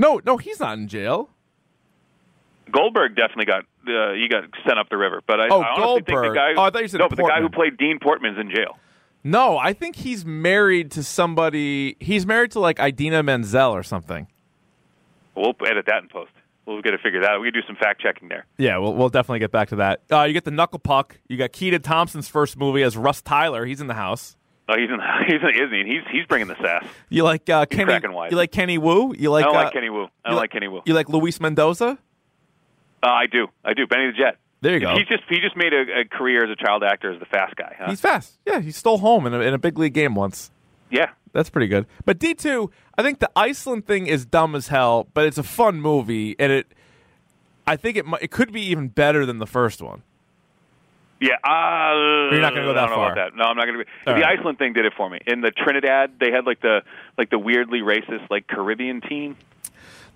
No, no, he's not in jail. Goldberg definitely got uh, he got sent up the river, but I, oh, I honestly Goldberg. think the guy. Who, oh, I thought you said no, but the guy who played Dean Portman's in jail. No, I think he's married to somebody. He's married to like Idina Menzel or something. We'll edit that in post. We'll get to figure that out. We can do some fact-checking there. Yeah, we'll, we'll definitely get back to that. Uh, you get the Knuckle Puck. You got Keita Thompson's first movie as Russ Tyler. He's in the house. Oh, he's in the house. He's, he's, he's, he's bringing the sass. You like uh, Kenny You like Kenny Wu? You like, I don't uh, like Kenny Wu. I don't like, like Kenny Wu. You like Luis Mendoza? Uh, I do. I do. Benny the Jet. There you go. He's just, he just made a, a career as a child actor as the fast guy. Huh? He's fast. Yeah, he stole home in a, in a big league game once. Yeah. That's pretty good. But D two, I think the Iceland thing is dumb as hell, but it's a fun movie, and it. I think it it could be even better than the first one. Yeah. Uh, You're not going to go that I don't far. Know about that. No, I'm not going to be. All the right. Iceland thing did it for me. In the Trinidad, they had like the like the weirdly racist like Caribbean team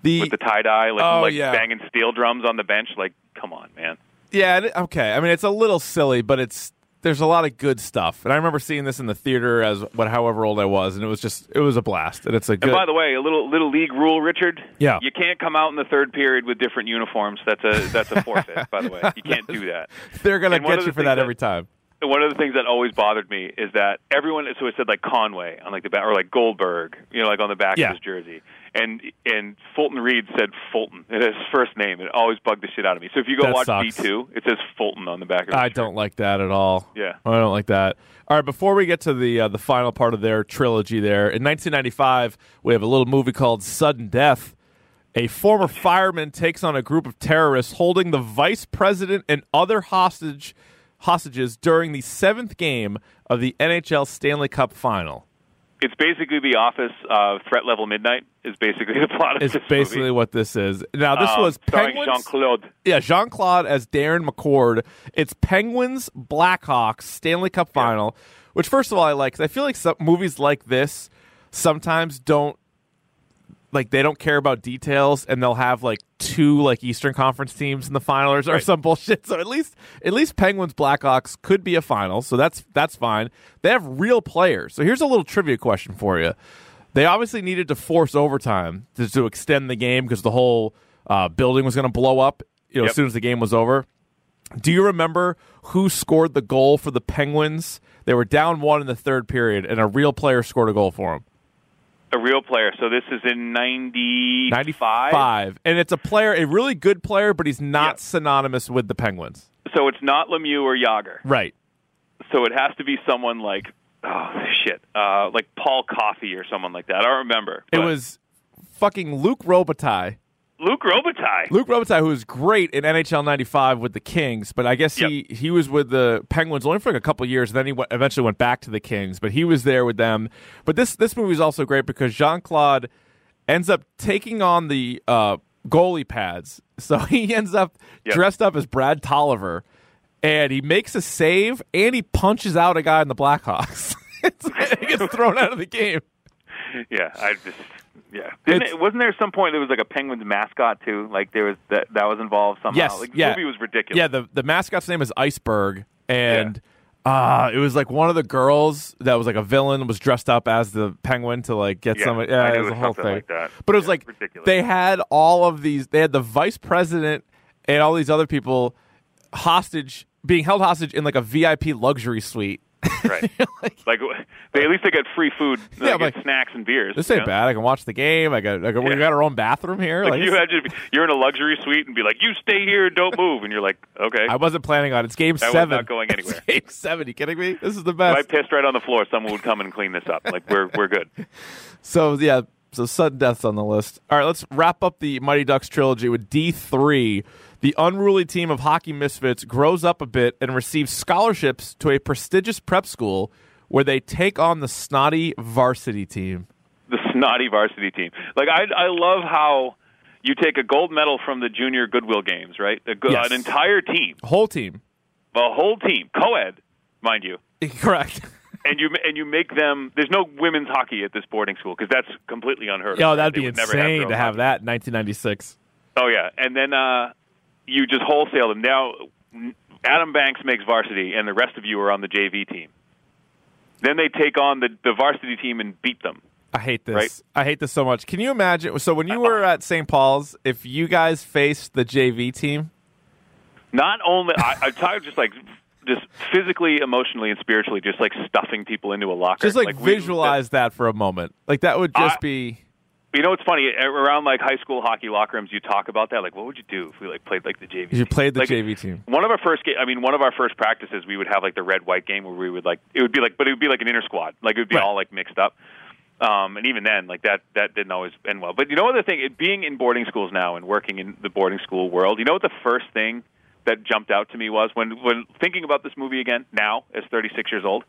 the, with the tie-dye, like, oh, like yeah. banging steel drums on the bench. Like, come on, man. Yeah, okay. I mean, it's a little silly, but it's... There's a lot of good stuff, and I remember seeing this in the theater as what, however old I was, and it was just it was a blast. And it's a good. And by the way, a little little league rule, Richard. Yeah, you can't come out in the third period with different uniforms. That's a that's a forfeit. By the way, you can't do that. They're gonna and get you for that, that every time. One of the things that always bothered me is that everyone. So it said like Conway on like the back, or like Goldberg, you know, like on the back yeah. of his jersey. And and Fulton Reed said Fulton. It is his first name. It always bugged the shit out of me. So if you go that watch sucks. D two, it says Fulton on the back of his I shirt. Don't like that at all. Yeah. I don't like that. All right, before we get to the uh, the final part of their trilogy there, in nineteen ninety-five, we have a little movie called Sudden Death. A former fireman takes on a group of terrorists holding the vice president and other hostage hostages during the seventh game of the N H L Stanley Cup Final. It's basically The Office. Uh, Threat Level Midnight is basically the plot of it's this movie. It's basically what this is. Now, this um, was starring Penguins. Jean-Claude. Yeah, Jean-Claude as Darren McCord. It's Penguins, Blackhawks, Stanley Cup yeah. Final, which, first of all, I like, because I feel like some movies like this sometimes don't, like, they don't care about details, and they'll have, like, two, like, Eastern Conference teams in the finals or right. some bullshit. So at least at least Penguins Blackhawks could be a final, so that's that's fine. They have real players. So here's a little trivia question for you. They obviously needed to force overtime to, to extend the game because the whole uh, building was going to blow up you know, yep. as soon as the game was over. Do you remember who scored the goal for the Penguins? They were down one in the third period, and a real player scored a goal for them. A real player. So this is in ninety-five? ninety-five. And it's a player, a really good player, but he's not yep. synonymous with the Penguins. So it's not Lemieux or Jágr. Right. So it has to be someone like, oh, shit, uh, like Paul Coffey or someone like that. I don't remember. But. It was fucking Luc Robitaille. Luc Robitaille. Luc Robitaille, who was great in N H L ninety-five with the Kings, but I guess yep. he, he was with the Penguins only for like a couple of years, and then he w- eventually went back to the Kings, but he was there with them. But this, this movie is also great because Jean-Claude ends up taking on the uh, goalie pads. So he ends up yep. dressed up as Brad Tolliver, and he makes a save, and he punches out a guy in the Blackhawks. He gets thrown out of the game. Yeah, I just... Yeah, it, wasn't there some point there was like a Penguins mascot too? Like there was that that was involved somehow. Yes, like the yeah. movie was ridiculous. Yeah, the the mascot's name is Iceberg, and yeah. uh, it was like one of the girls that was like a villain was dressed up as the Penguin to like get yeah, somebody. Yeah, it was, it was a whole thing. Like that. But it was yeah, like ridiculous. They had all of these. They had the vice president and all these other people hostage, being held hostage in like a V I P luxury suite. Right, like, like they at least they get free food, they yeah, get like, snacks and beers. This ain't know? bad. I can watch the game. I got, I got yeah. we got our own bathroom here. Like, like you had to, you're in a luxury suite and be like, you stay here, don't move, and you're like, okay. I wasn't planning on it. It's game I seven. I was not going anywhere. It's game seven. You kidding me? This is the best. If I pissed right on the floor, someone would come and clean this up. Like we're we're good. So yeah, so sudden death's on the list. All right, let's wrap up the Mighty Ducks trilogy with D three. The unruly team of hockey misfits grows up a bit and receives scholarships to a prestigious prep school where they take on the snotty varsity team. naughty varsity team. Like, I, I love how you take a gold medal from the junior Goodwill games, right? A go- yes. An entire team. A whole team. A whole team. Co-ed, mind you. Correct. And you and you make them. There's no women's hockey at this boarding school because that's completely unheard of. Oh, that'd be insane to have that in nineteen ninety-six. Oh yeah, and then uh, you just wholesale them. Now Adam Banks makes varsity, and the rest of you are on the J V team. Then they take on the, the varsity team and beat them. I hate this. Right? I hate this so much. Can you imagine? So when you were at Saint Paul's, if you guys faced the J V team, not only I, I'm tired, just like. Just physically, emotionally, and spiritually, just like stuffing people into a locker. Just like, like visualize we, that for a moment. Like that would just I, be. You know, it's funny around like high school hockey locker rooms. You talk about that. Like, what would you do if we like played like the J V? You team? played the like, J V team. One of our first, ga- I mean, one of our first practices, we would have like the red white game where we would like it would be like, but it would be like an inter squad. Like it would be right. all like mixed up. Um, and even then, like that, that didn't always end well. But you know what the thing? It, being in boarding schools now and working in the boarding school world, you know what the first thing that jumped out to me was when, when thinking about this movie again now as thirty-six years old,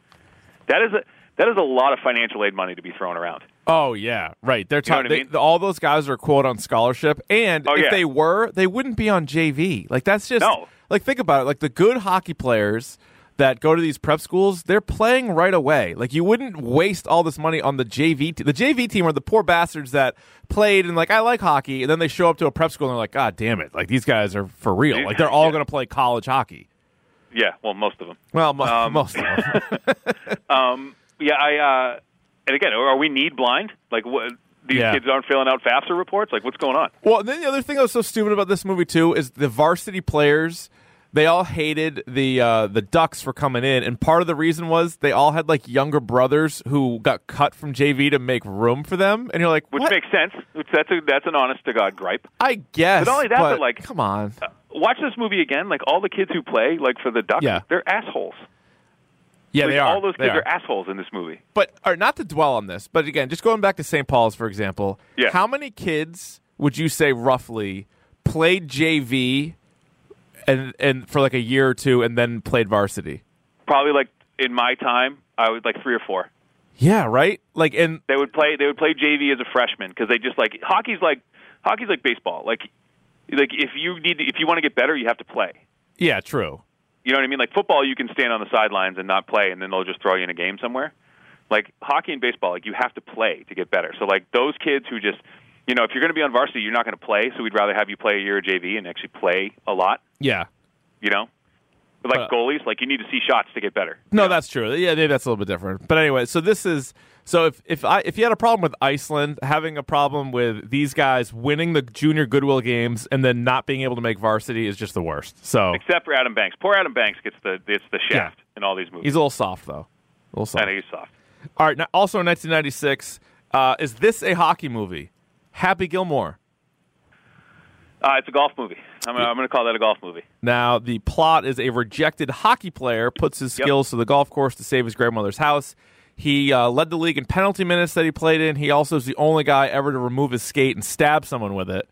that is a that is a lot of financial aid money to be thrown around. Oh yeah, right. They're talking. You know they, I mean? All those guys are quote on scholarship, and oh, if yeah. they were, they wouldn't be on J V. Like that's just no. Like think about it. Like the good hockey players that go to these prep schools, they're playing right away. Like you wouldn't waste all this money on the J V. Te- the J V team are the poor bastards that played and like, I like hockey. And then they show up to a prep school and they're like, God damn it. Like these guys are for real. Like they're all yeah. going to play college hockey. Yeah. Well, most of them. Well, mo- um, most of them. um, yeah. I, uh, and again, are we need blind? Like what? These yeah. kids aren't filling out FAFSA reports? Like what's going on? Well, then the other thing that was so stupid about this movie too, is the varsity players, they all hated the uh, the Ducks for coming in, and part of the reason was they all had like younger brothers who got cut from J V to make room for them. And you're like, what? Which makes sense. That's a, that's an honest to God gripe, I guess. But not only that, but, but like, come on, uh, watch this movie again. Like all the kids who play like for the Ducks, yeah. they're assholes. Yeah, like, they are. All those kids are. are assholes in this movie. But or not to dwell on this, but again, just going back to Saint Paul's for example. Yeah. How many kids would you say roughly played J V? And and for like a year or two, and then played varsity. Probably like in my time, I was like three or four. Yeah, right. Like and they would play. They would play J V as a freshman because they just like hockey's like hockey's like baseball. Like like if you need to, if you want to get better, you have to play. Yeah, true. You know what I mean? Like football, you can stand on the sidelines and not play, and then they'll just throw you in a game somewhere. Like hockey and baseball, like you have to play to get better. So like those kids who just. You know, if you're going to be on varsity, you're not going to play, so we'd rather have you play a year of J V and actually play a lot. Yeah. You know? But like uh, goalies, like you need to see shots to get better. No, know? That's true. Yeah, maybe that's a little bit different. But anyway, so this is so if if I if you had a problem with Iceland, having a problem with these guys winning the junior Goodwill games and then not being able to make varsity is just the worst. So except for Adam Banks. Poor Adam Banks gets the it's the shaft yeah. in all these movies. He's a little soft though. A little soft. I know he's soft. All right, now, also in nineteen ninety-six, uh, is this a hockey movie? Happy Gilmore. Uh, it's a golf movie. I'm, I'm going to call that a golf movie. Now, the plot is a rejected hockey player puts his skills yep. to the golf course to save his grandmother's house. He uh, led the league in penalty minutes that he played in. He also is the only guy ever to remove his skate and stab someone with it.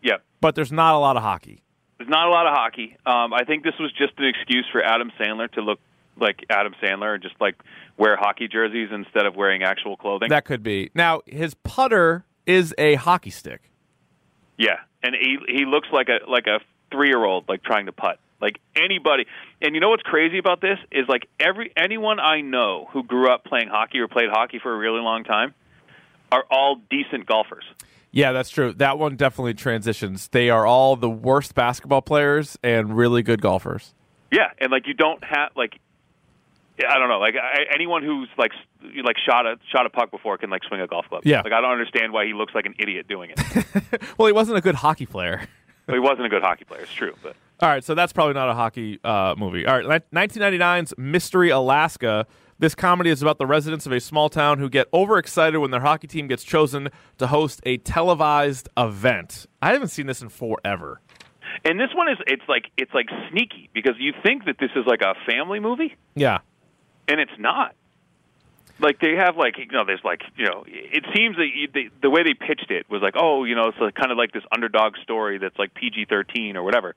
Yeah. But there's not a lot of hockey. There's not a lot of hockey. Um, I think this was just an excuse for Adam Sandler to look like Adam Sandler and just like wear hockey jerseys instead of wearing actual clothing. That could be. Now, his putter is a hockey stick. Yeah, and he he looks like a like a three-year-old like trying to putt. Like anybody. And you know what's crazy about this is like every anyone I know who grew up playing hockey or played hockey for a really long time are all decent golfers. Yeah, that's true. That one definitely transitions. They are all the worst basketball players and really good golfers. Yeah, and like you don't have like I don't know. Like I, anyone who's like like shot a shot a puck before can like swing a golf club. Yeah. Like I don't understand why he looks like an idiot doing it. Well, he wasn't a good hockey player. Well, he wasn't a good hockey player. It's true. But all right, so that's probably not a hockey uh, movie. All right, nineteen ninety-nine's Mystery Alaska. This comedy is about the residents of a small town who get overexcited when their hockey team gets chosen to host a televised event. I haven't seen this in forever. And this one is it's like it's like sneaky because you think that this is like a family movie. Yeah. And it's not. Like, they have, like, you know, there's, like, you know, it seems that you, they, the way they pitched it was like, oh, you know, it's like, kind of like this underdog story that's, like, P G thirteen or whatever.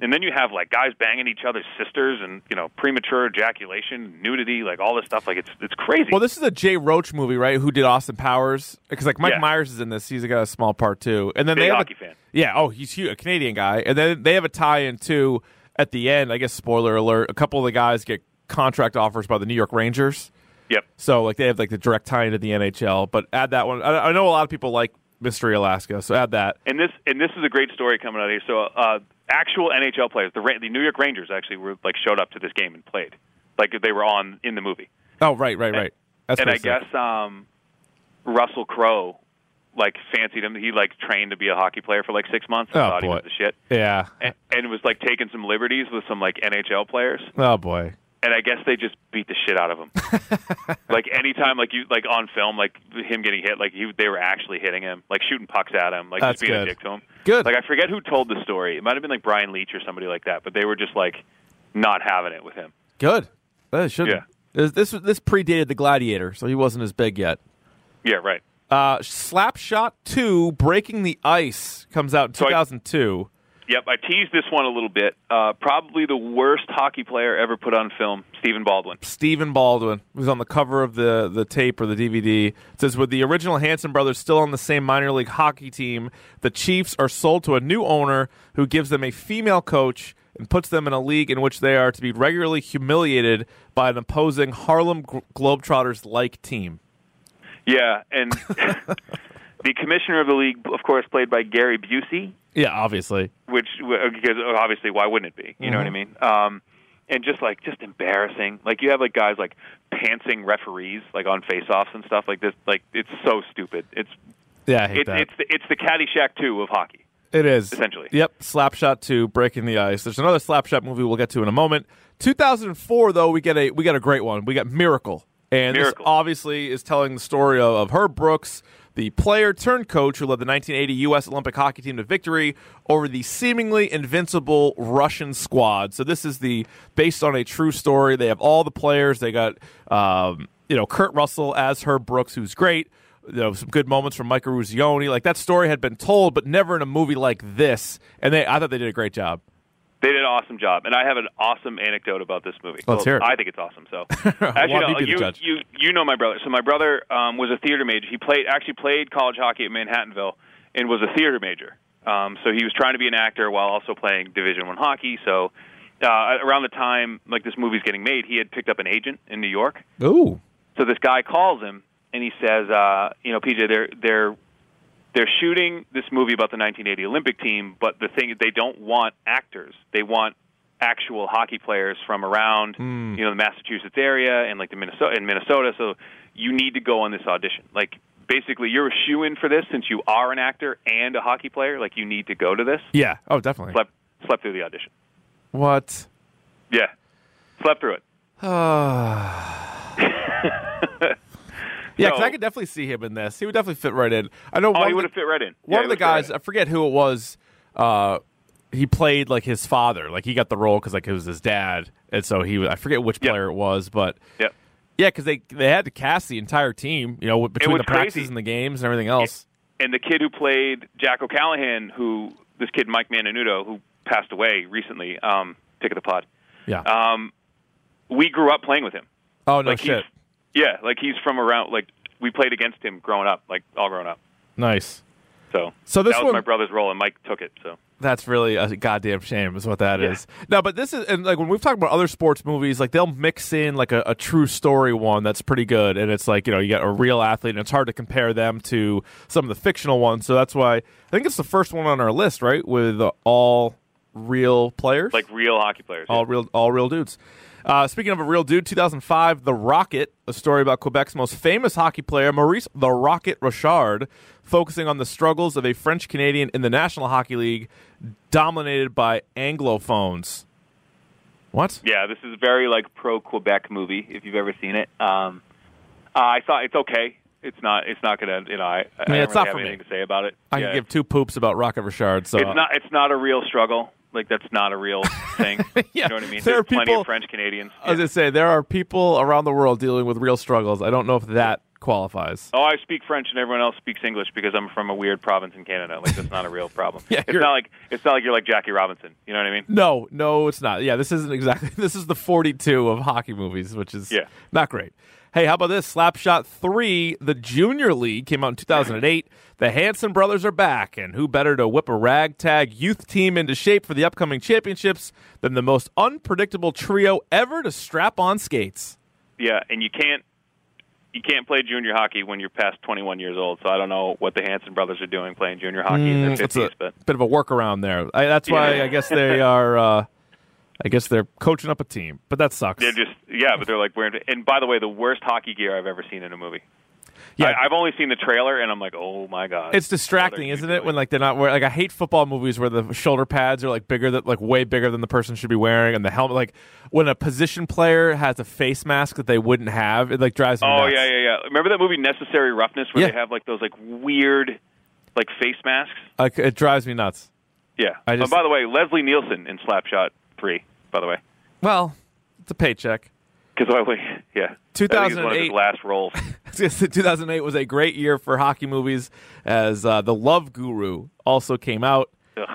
And then you have, like, guys banging each other's sisters and, you know, premature ejaculation, nudity, like, all this stuff. Like, it's it's crazy. Well, this is a Jay Roach movie, right, who did Austin Powers? Because, like, Mike yeah. Myers is in this. He's got a small part, too. And then Big they have hockey a, fan. Yeah, oh, he's huge, a Canadian guy. And then they have a tie-in, too, at the end. I guess, spoiler alert, a couple of the guys get contract offers by the New York Rangers. Yep. So, like, they have, like, the direct tie-in to the N H L. But add that one. I, I know a lot of people like Mystery Alaska, so add that. And this and this is a great story coming out of here. So, uh... actual N H L players, the, the New York Rangers actually were like showed up to this game and played, like they were on in the movie. Oh right, right, and, right. That's and I guess um, Russell Crowe like fancied him. He like trained to be a hockey player for like six months. And oh thought boy, he was the shit. Yeah, and, and was like taking some liberties with some like N H L players. Oh boy. And I guess they just beat the shit out of him. Like anytime, like you, like on film, like him getting hit, like he, they were actually hitting him, like shooting pucks at him, like That's just being good. a dick to him. Good. Like I forget who told the story. It might have been like Brian Leach or somebody like that, but they were just like not having it with him. Good. That should. Yeah. This, this this predated the Gladiator, so he wasn't as big yet. Yeah. Right. Uh, Slapshot two: Breaking the Ice comes out in so two thousand two. I- Yep, I teased this one a little bit. Uh, probably the worst hockey player ever put on film, Stephen Baldwin. Stephen Baldwin was on the cover of the, the tape or the D V D. It says, with the original Hanson brothers still on the same minor league hockey team, the Chiefs are sold to a new owner who gives them a female coach and puts them in a league in which they are to be regularly humiliated by an opposing Harlem Globetrotters-like team. Yeah, and the commissioner of the league, of course, played by Gary Busey. Yeah, obviously. Which, because obviously, why wouldn't it be? You know mm-hmm. what I mean? Um, and just like, just embarrassing. Like you have like guys like pantsing referees, like on face-offs and stuff like this. Like it's so stupid. It's yeah, I hate it, that. It's the, it's the Caddyshack two of hockey. It is essentially. Yep, Slapshot two, Breaking the Ice. There's another Slapshot movie we'll get to in a moment. two thousand four, though, we get a we got a great one. We got Miracle, and Miracle. This obviously is telling the story of, of Herb Brooks, the player-turned-coach who led the nineteen eighty U S Olympic hockey team to victory over the seemingly invincible Russian squad. So this is the based on a true story. They have all the players. They got um, you know Kurt Russell as Herb Brooks, who's great. You know, some good moments from Mike Ruzioni. Like that story had been told, but never in a movie like this. And they, I thought they did a great job. They did an awesome job, and I have an awesome anecdote about this movie. Let's well, hear it. I think it's awesome. So, actually, no, you, you, you, you know my brother. So my brother um, was a theater major. He played actually played college hockey at Manhattanville and was a theater major. Um, so he was trying to be an actor while also playing Division I hockey. So uh, around the time like this movie's getting made, he had picked up an agent in New York. Ooh. So this guy calls him, and he says, uh, you know, P J, they're they're They're shooting this movie about the nineteen eighty Olympic team, but the thing is they don't want actors. They want actual hockey players from around, mm. you know, the Massachusetts area and like the Minnesota and Minnesota. So you need to go on this audition. Like basically you're a shoo-in for this since you are an actor and a hockey player. Like you need to go to this. Yeah. Oh, definitely. Slept, slept through the audition. What? Yeah. Slept through it. Uh... Yeah, because so, I could definitely see him in this. He would definitely fit right in. I know. Oh, he would have fit right in. One yeah, of the guys, right I forget who it was, uh, he played like his father. Like he got the role because like it was his dad, and so he. Was, I forget which player yep. it was, but yep. yeah, because they they had to cast the entire team. You know, between the practices crazy. and the games and everything else. And the kid who played Jack O'Callahan, who this kid Mike Mannanudo, who passed away recently, um, pick of the pod. Yeah. Um, we grew up playing with him. Oh no like, shit. Yeah, like he's from around, like we played against him growing up, like all growing up. Nice. So, so this that was one, my brother's role, and Mike took it. So that's really a goddamn shame is what that yeah. is. No, but this is, and like when we've talked about other sports movies, like they'll mix in like a, a true story one that's pretty good, and it's like, you know, you got a real athlete, and it's hard to compare them to some of the fictional ones. So that's why I think it's the first one on our list, right, with uh, all real players. Like real hockey players. All yeah. real, all real dudes. Uh, speaking of a real dude, two thousand five, The Rocket, a story about Quebec's most famous hockey player, Maurice The Rocket Richard, focusing on the struggles of a French-Canadian in the National Hockey League, dominated by Anglophones. What? Yeah, this is a very, like, pro-Quebec movie, if you've ever seen it. Um, uh, I thought it's okay. It's not It's not going to, you know, I, I, yeah, I don't really have anything me. to say about it. I yeah. can give two poops about Rocket Richard. So. It's not. It's not a real struggle. Like, that's not a real thing. yeah. You know what I mean? There There's are people, plenty of French Canadians. I was yeah. going to say, there are people around the world dealing with real struggles. I don't know if that qualifies. Oh, I speak French and everyone else speaks English because I'm from a weird province in Canada. Like, that's not a real problem. yeah, it's not like it's not like you're like Jackie Robinson. You know what I mean? No, no, it's not. Yeah, this isn't exactly. This is the forty-two of hockey movies, which is yeah. not great. Hey, how about this? Slapshot three, the Junior League, came out in two thousand eight. The Hanson brothers are back, and who better to whip a ragtag youth team into shape for the upcoming championships than the most unpredictable trio ever to strap on skates? Yeah, and you can't you can't play junior hockey when you're past twenty-one years old, so I don't know what the Hanson brothers are doing playing junior hockey mm, in their fifties. It's a but. bit of a workaround there. I, that's why yeah. I guess they are... Uh, I guess they're coaching up a team, but that sucks. They're just yeah, but they're like wearing. And by the way, the worst hockey gear I've ever seen in a movie. Yeah, I, I've only seen the trailer, and I'm like, oh my god, it's distracting, isn't it? When like they're not wearing. Like I hate football movies where the shoulder pads are like bigger that like way bigger than the person should be wearing, and the helmet. Like when a position player has a face mask that they wouldn't have, it like drives me nuts. Oh yeah, yeah, yeah. Remember that movie Necessary Roughness where yeah. they have like those like weird like face masks? Like it drives me nuts. Yeah. I just, oh, by the way, Leslie Nielsen in Slapshot. Three, by the way. Well, it's a paycheck. Because I was, yeah. two thousand eight. One of his last roles. two thousand eight was a great year for hockey movies, as uh, The Love Guru also came out. Ugh.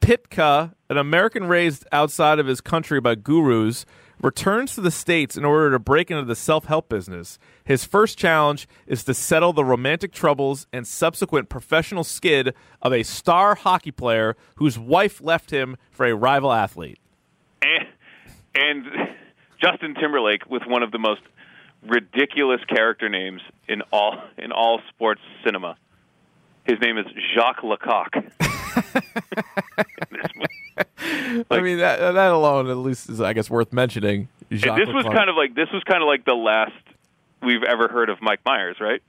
Pitka, an American raised outside of his country by gurus, returns to the States in order to break into the self-help business. His first challenge is to settle the romantic troubles and subsequent professional skid of a star hockey player whose wife left him for a rival athlete. And, and Justin Timberlake with one of the most ridiculous character names in all in all sports cinema. His name is Jacques Lecoq. like, I mean, that, that alone at least is, I guess, worth mentioning. Jacques this Lecoq. was kind of like this was kind of like the last we've ever heard of Mike Myers, right?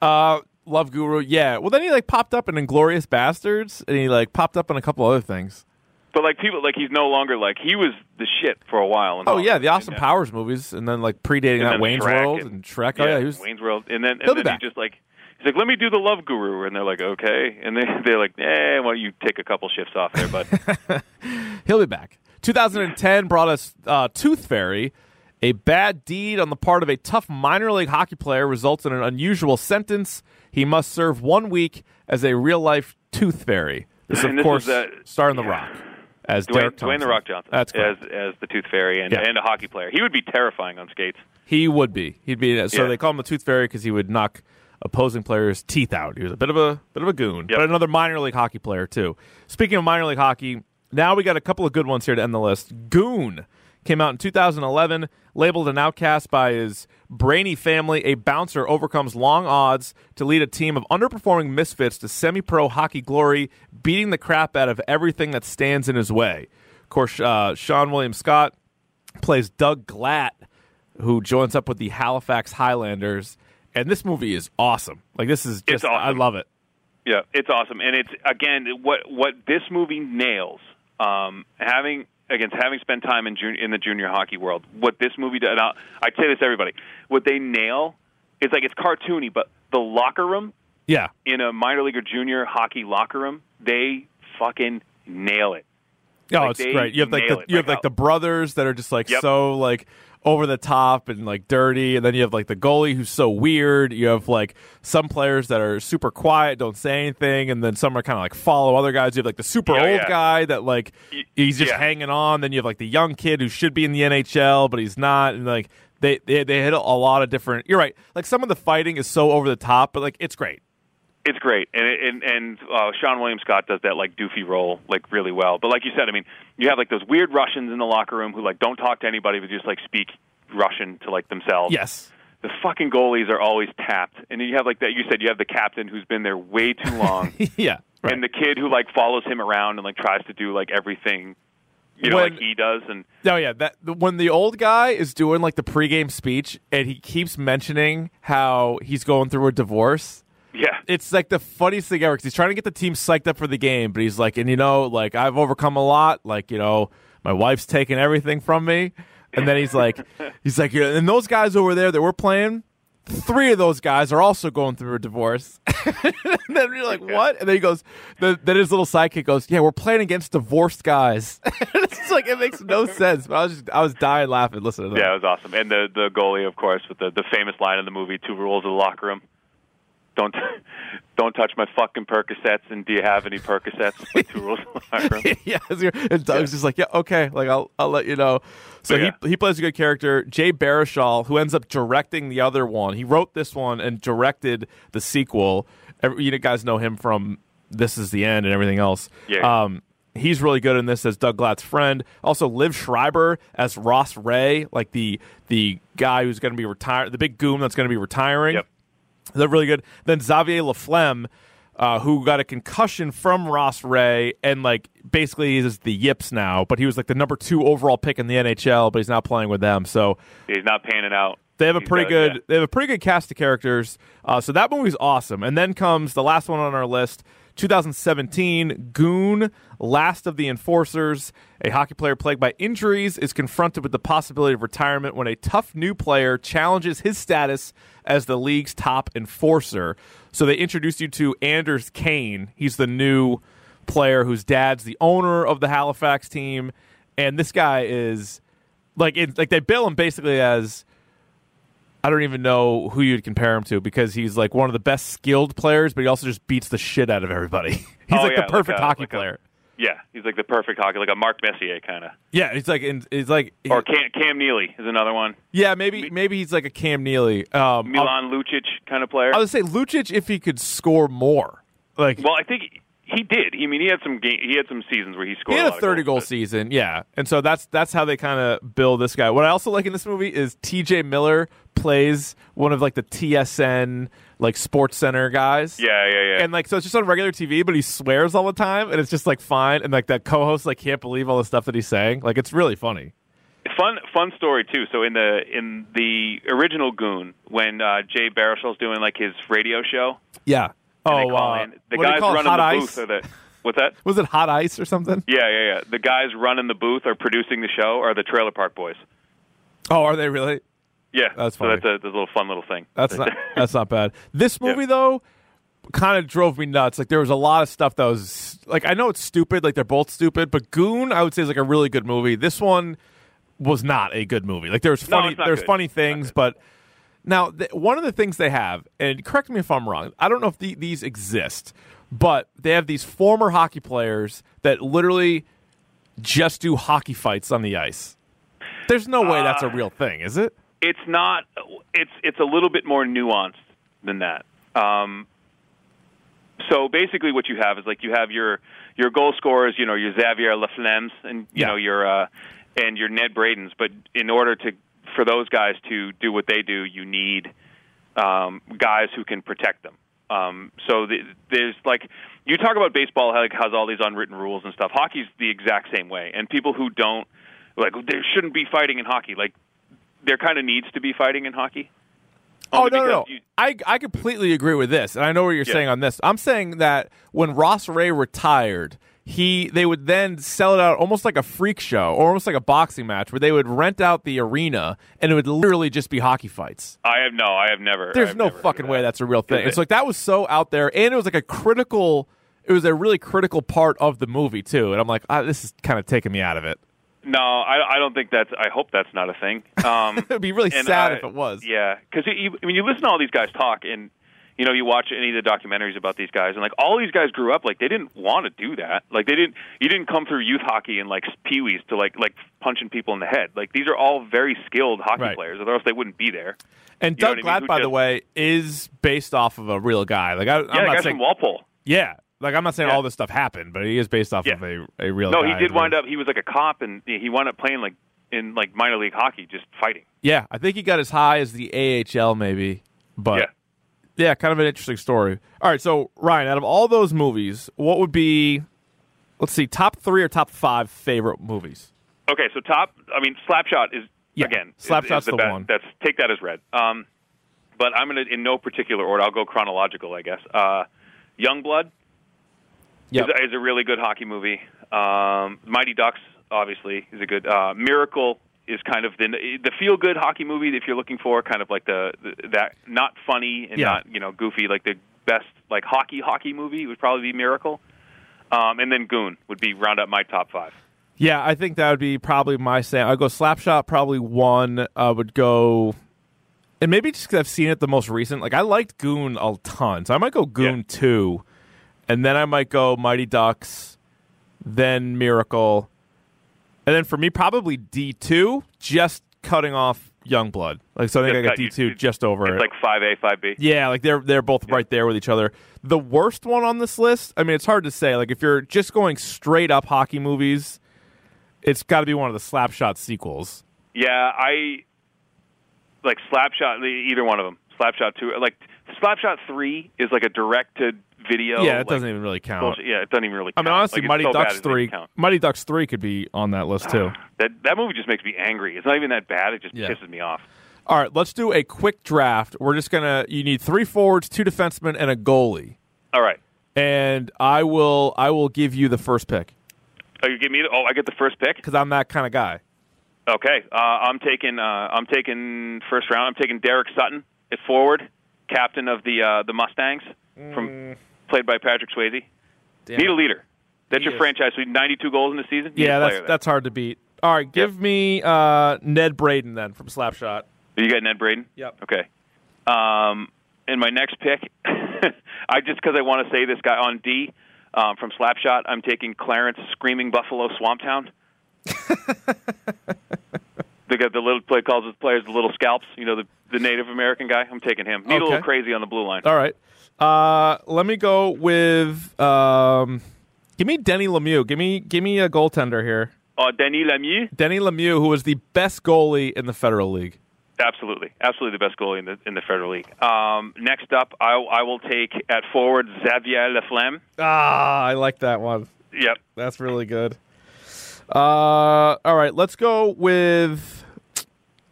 Uh, Love Guru, yeah. Well, then he like popped up in Inglourious Bastards, and he like popped up in a couple other things. But, like, people, like, he's no longer, like, he was the shit for a while. Oh, yeah, the Austin yeah. Powers movies, and then, like, predating that Wayne's Shrek World and, and Shrek. Yeah, oh, yeah, he was, Wayne's World. And then, and then he just, like, he's like, let me do The Love Guru. And they're like, okay. And they, they're like, eh, why don't you take a couple shifts off there, bud. He'll be back. twenty ten brought us uh, Tooth Fairy. A bad deed on the part of a tough minor league hockey player results in an unusual sentence. He must serve one week as a real-life tooth fairy. This, of this course, is, uh, Star in the yeah. Rock. As Dwayne, Dwayne The Rock Johnson That's as, as the Tooth Fairy and, yeah. and a hockey player. He would be terrifying on skates. He would be. He'd be. So yeah. they call him the Tooth Fairy because he would knock opposing players' teeth out. He was a bit of a bit of a goon, yep. but another minor league hockey player too. Speaking of minor league hockey, now we got a couple of good ones here to end the list. Goon came out in two thousand eleven, labeled an outcast by his brainy family. A bouncer overcomes long odds to lead a team of underperforming misfits to semi-pro hockey glory, beating the crap out of everything that stands in his way. Of course, uh, Sean William Scott plays Doug Glatt, who joins up with the Halifax Highlanders. And this movie is awesome. Like, this is just, awesome. I love it. Yeah, it's awesome. And it's, again, what, what this movie nails, um, having... Against having spent time in jun- in the junior hockey world, what this movie does, and I'll, I'd say this to everybody, what they nail is like it's cartoony, but the locker room yeah. in a minor league or junior hockey locker room, they fucking nail it. Oh, like, it's great. You have like, the, you like have like out. the brothers that are just like yep. so like over the top and like dirty, and then you have like the goalie who's so weird. You have like some players that are super quiet, don't say anything, and then some are kind of like follow other guys. You have like the super yeah, old yeah. guy that like he's just yeah. hanging on. Then you have like the young kid who should be in the N H L but he's not, and like they they they hit a lot of different. You're right. Like some of the fighting is so over the top, but like it's great. It's great, and and and uh, Sean William Scott does that like doofy role like really well. But like you said, I mean, you have like those weird Russians in the locker room who like don't talk to anybody, but just like speak Russian to like themselves. Yes, the fucking goalies are always tapped, and then you have like that. You said you have the captain who's been there way too long. yeah, right. And the kid who like follows him around and like tries to do like everything. You know, when, like he does, and no, yeah, that when the old guy is doing like the pregame speech, and he keeps mentioning how he's going through a divorce. Yeah, it's like the funniest thing ever because he's trying to get the team psyched up for the game, but he's like, and you know, like I've overcome a lot. Like you know, my wife's taken everything from me, and then he's like, he's like, and those guys over there that we're playing, three of those guys are also going through a divorce. And then you're like, what? And then he goes, the, then his little sidekick goes, yeah, we're playing against divorced guys. It's just like, it makes no sense. But I was just, I was dying laughing listening to that. Yeah, it was awesome. And the, the goalie, of course, with the, the famous line in the movie, two rules of the locker room. Don't don't touch my fucking Percocets, and do you have any Percocets? Like, two rules of the locker room. Yeah, and Doug's yeah. just like, yeah, okay, like I'll I'll let you know. So yeah. he he plays a good character, Jay Baruchel, who ends up directing the other one. He wrote this one and directed the sequel. Every, you guys know him from This Is the End and everything else. Yeah. Um, he's really good in this as Doug Glatt's friend. Also, Liv Schreiber as Ross Ray, like the the guy who's going to be retired, the big goon that's going to be retiring. Yep. They're really good. Then Xavier LaFlemme, uh, who got a concussion from Ross Ray, and like basically he's the Yips now, but he was like the number two overall pick in the N H L, but he's not playing with them, so he's not panning out. They have a he's pretty good. That. They have a pretty good cast of characters. Uh, so that movie's awesome. And then comes the last one on our list, twenty seventeen, Goon, Last of the Enforcers. A hockey player plagued by injuries is confronted with the possibility of retirement when a tough new player challenges his status as the league's top enforcer. So they introduced you to Anders Kane. He's the new player whose dad's the owner of the Halifax team. And this guy is, like, it, like they bill him basically as... I don't even know who you'd compare him to, because he's like one of the best skilled players, but he also just beats the shit out of everybody. He's oh, like yeah, the perfect like a, hockey like player. A, yeah, he's like the perfect hockey, like a Mark Messier kind of. Yeah, he's like, he's like, or Cam, Cam Neely is another one. Yeah, maybe maybe he's like a Cam Neely, um, Milan I'll, Lucic kind of player. I would say Lucic if he could score more. Like, well, I think he did. I mean, he had some game, he had some seasons where he scored. He had a, a thirty goals, goal season, yeah, and so that's that's how they kind of build this guy. What I also like in this movie is T J Miller plays one of like the T S N like Sports Center guys. Yeah, yeah, yeah. And like so it's just on regular T V, but he swears all the time and it's just like fine, and like that co-host like can't believe all the stuff that he's saying. Like it's really funny. Fun fun story too. So in the in the original Goon, when uh, Jay Baruchel's doing like his radio show. Yeah. Oh wow. Uh, the guys running the ice? booth are the What's that? Was it Hot Ice or something? Yeah, yeah, yeah. The guys running the booth or producing the show are the Trailer Park Boys. Oh, are they really? Yeah, that's funny. So that's a, that's a little fun little thing. That's not that's not bad. This movie yeah. though, kind of drove me nuts. Like there was a lot of stuff that was like, I know it's stupid. Like they're both stupid, but Goon I would say is like a really good movie. This one was not a good movie. Like there's funny no, there's funny things, but now th- one of the things they have, and correct me if I'm wrong, I don't know if the, these exist, but they have these former hockey players that literally just do hockey fights on the ice. There's no way uh, that's a real thing, is it? It's not. It's it's a little bit more nuanced than that. Um, so basically, what you have is like you have your your goal scorers, you know, your Xavier LaFlemmes, and you yeah. know your uh, and your Ned Bradens. But in order to for those guys to do what they do, you need um, guys who can protect them. Um, so the, there's like you talk about baseball, how like has all these unwritten rules and stuff. Hockey's the exact same way, and people who don't like there shouldn't be fighting in hockey, like. There kind of needs to be fighting in hockey. Oh, no, no, no. You- I, I completely agree with this, and I know what you're yeah. saying on this. I'm saying that when Ross Ray retired, he they would then sell it out almost like a freak show or almost like a boxing match where they would rent out the arena, and it would literally just be hockey fights. I have no, I have never. There's have no never fucking that. way that's a real thing. It's like that was so out there, and it was like a critical, it was a really critical part of the movie, too. And I'm like, ah, this is kind of taking me out of it. No, I, I don't think that's – I hope that's not a thing. Um, it would be really sad I, if it was. Yeah, because I mean, you listen to all these guys talk and, you know, you watch any of the documentaries about these guys and, like, all these guys grew up, like, they didn't want to do that. Like, they didn't – you didn't come through youth hockey and, like, peewees to, like, like punching people in the head. Like, these are all very skilled hockey right. players, or else they wouldn't be there. And you Doug Glatt, I mean? by just, the way, is based off of a real guy. Like, I, I'm yeah, not guy saying – from Walpole. Yeah. Like, I'm not saying yeah. all this stuff happened, but he is based off yeah. of a, a real No, guy. He did wind up, he was like a cop, and he wound up playing like in like minor league hockey, just fighting. Yeah, I think he got as high as the A H L maybe, but yeah. yeah, kind of an interesting story. All right, so, Ryan, out of all those movies, what would be, let's see, top three or top five favorite movies? Okay, so top, I mean, Slapshot is, yeah. again, Slapshot's is, is the, the one. That's, take that as read. Um, but I'm going to, in no particular order, I'll go chronological, I guess. Uh, Youngblood. Yep. Is, is a really good hockey movie. Um, Mighty Ducks, obviously, is a good. Uh, Miracle is kind of the, the feel-good hockey movie if you're looking for kind of like the, the that not funny and yeah. not, you know, goofy, like the best like hockey hockey movie would probably be Miracle. Um, and then Goon would be round up my top five. Yeah, I think that would be probably my say. I'd go Slapshot, probably one. I would go, and maybe just because I've seen it the most recent. Like, I liked Goon a ton, so I might go Goon yeah. two, and then I might go Mighty Ducks, then Miracle, and then for me probably D two, just cutting off Youngblood. Like, so I think just I got D two you, just over it's it. It's like five A, five B. Yeah, like they're they're both yeah. right there with each other. The worst one on this list, I mean, it's hard to say. Like, if you're just going straight up hockey movies, it's got to be one of the Slapshot sequels. Yeah, I like Slapshot. Either one of them, Slapshot two, like Slapshot three is like a direct to video. Yeah, it like, doesn't even really count. Bullshit. Yeah, it doesn't even really count. I mean, honestly, like, Mighty so Ducks three, Mighty Ducks three could be on that list too. that that movie just makes me angry. It's not even that bad. It just yeah. pisses me off. All right, let's do a quick draft. We're just gonna. You need three forwards, two defensemen, and a goalie. All right, and I will. I will give you the first pick. Oh, you give me? The, oh, I get the first pick because I'm that kind of guy. Okay, uh, I'm taking. Uh, I'm taking first round. I'm taking Derek Sutton at forward, captain of the uh, the Mustangs, mm. from played by Patrick Swayze. Damn. Need a leader. That's he your is. Franchise. We need ninety-two goals in the season. Need yeah, that's there. that's hard to beat. All right, give yep. me uh, Ned Braden then from Slapshot. You got Ned Braden? Yep. Okay. Um, and my next pick, I just because I want to say this guy on D. Um, from Slapshot, I'm taking Clarence Screaming Buffalo Swamptown. They got the little play calls with players, the little scalps. You know, the, the Native American guy. I'm taking him. Need okay. a little crazy on the blue line. All right. Uh, let me go with. Um, give me Denny Lemieux. Give me give me a goaltender here. Uh, Denny Lemieux. Denny Lemieux, who was the best goalie in the Federal League. Absolutely, absolutely the best goalie in the in the Federal League. Um, next up, I, I will take at forward Xavier Laflamme. Ah, I like that one. Yep, that's really good. Uh, all right, let's go with.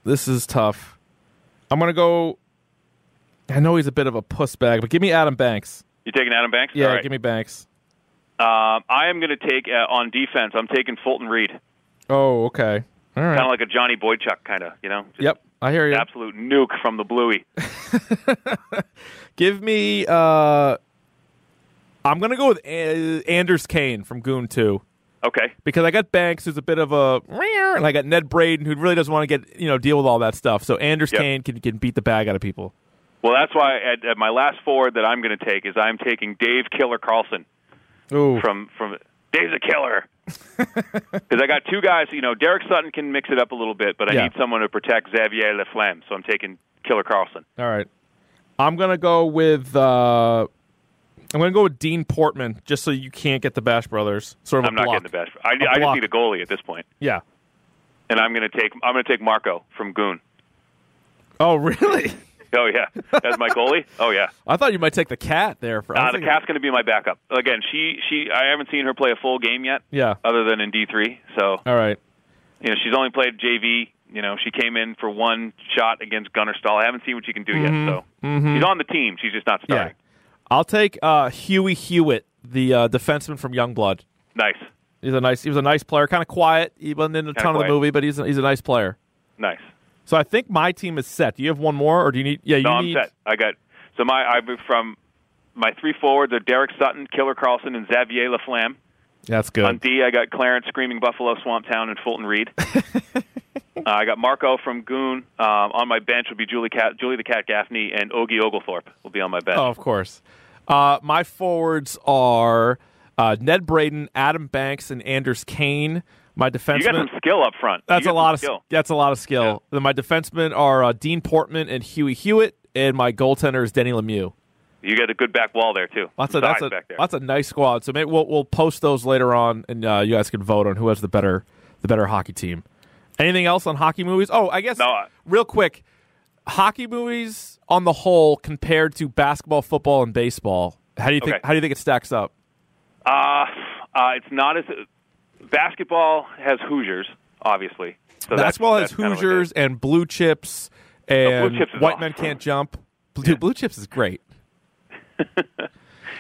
This is tough. I'm gonna go. I know he's a bit of a pussbag, but give me Adam Banks. You taking Adam Banks? Yeah, all right. Give me Banks. Um, I am gonna take uh, on defense. I'm taking Fulton Reed. Oh, okay. All right. Kind of like a Johnny Boychuk, kind of. You know. Just yep. I hear you. Absolute nuke from the Bluey. Give me. Uh, I'm going to go with a- Anders Kane from Goon two. Okay. Because I got Banks, who's a bit of a. And I got Ned Braden, who really doesn't want to get, you know, deal with all that stuff. So Anders yep. Kane can, can beat the bag out of people. Well, that's why at, at my last forward that I'm going to take is I'm taking Dave Killer Carlson. Ooh. From, from Dave's a killer. Because I got two guys, you know, Derek Sutton can mix it up a little bit, but I yeah. need someone to protect Xavier Laflamme, so I'm taking Killer Carlson. All right, I'm gonna go with uh, I'm gonna go with Dean Portman, just so you can't get the Bash Brothers. Sort of. I'm a not block. getting the Bash. I, I just need a goalie at this point. Yeah, and I'm gonna take I'm gonna take Marco from Goon. Oh really? Oh yeah, as my goalie. Oh yeah. I thought you might take the cat there for. Uh, the cat's going to be my backup again. She she. I haven't seen her play a full game yet. Yeah. Other than in D three, so. All right. You know, she's only played J V. You know, she came in for one shot against Gunnerstall. I haven't seen what she can do mm-hmm. yet. So mm-hmm. she's on the team. She's just not starting. Yeah. I'll take uh, Huey Hewitt, the uh, defenseman from Youngblood. Nice. He's a nice. He was a nice player. Kind of quiet. He wasn't in a Kinda ton quiet. of the movie, but he's a, he's a nice player. Nice. So I think my team is set. Do you have one more, or do you need? Yeah, you no, I'm need... set. I got so my I from my three forwards are Derek Sutton, Killer Carlson, and Xavier Laflamme. That's good. On D, I got Clarence Screaming Buffalo Swamptown and Fulton Reed. uh, I got Marco from Goon. Um, on my bench would be Julie Cat, Julie the Cat Gaffney, and Ogie Oglethorpe will be on my bench. Oh, of course. Uh, my forwards are uh, Ned Braden, Adam Banks, and Anders Kane. My defensemen. You got some skill up front. That's a lot of skill. That's a lot of skill. Yeah. Then my defensemen are uh, Dean Portman and Huey Hewitt, and my goaltender is Denny Lemieux. You got a good back wall there too. Lots of that's a back there. That's a nice squad. So maybe we'll we'll post those later on, and uh, you guys can vote on who has the better the better hockey team. Anything else on hockey movies? Oh, I guess no, I- real quick, hockey movies on the whole compared to basketball, football, and baseball. How do you think? Okay. How do you think it stacks up? Uh, uh it's not as. Basketball has Hoosiers, obviously. So Basketball that's, has that's Hoosiers kind of and Blue Chips and oh, Blue Chips White awesome. Men Can't Jump. Blue, yeah. Blue Chips is great.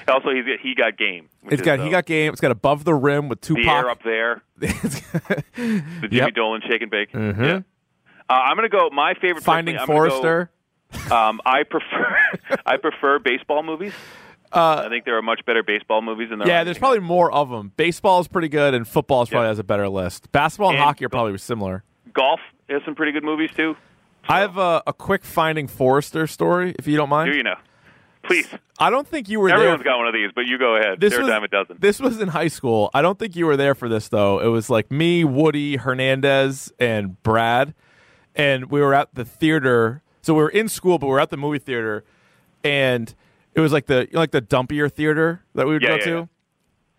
Also, he's, he got game. It's got is, he uh, got game. It's got above the rim with Tupac. The air up there. The Jimmy yep. Dolan shake and bake. Mm-hmm. Yeah. Uh, I'm going to go. My favorite. Finding I'm Forrester. Go, um, I prefer. I prefer baseball movies. Uh, I think there are much better baseball movies than there. Yeah, are there's probably more of them. Baseball is pretty good, and football is probably yeah. has a better list. Basketball and, and hockey are probably similar. Golf has some pretty good movies too. So. I have a, a quick Finding Forrester story, if you don't mind. Do you know? Please. I don't think you were Everyone's there. Everyone's got one of these, but you go ahead. This They're was, a dime a dozen. This was in high school. I don't think you were there for this, though. It was like me, Woody, Hernandez, and Brad. And we were at the theater. So we were in school, but we were at the movie theater. And it was like the you know, like the dumpier theater that we would yeah, go yeah, to.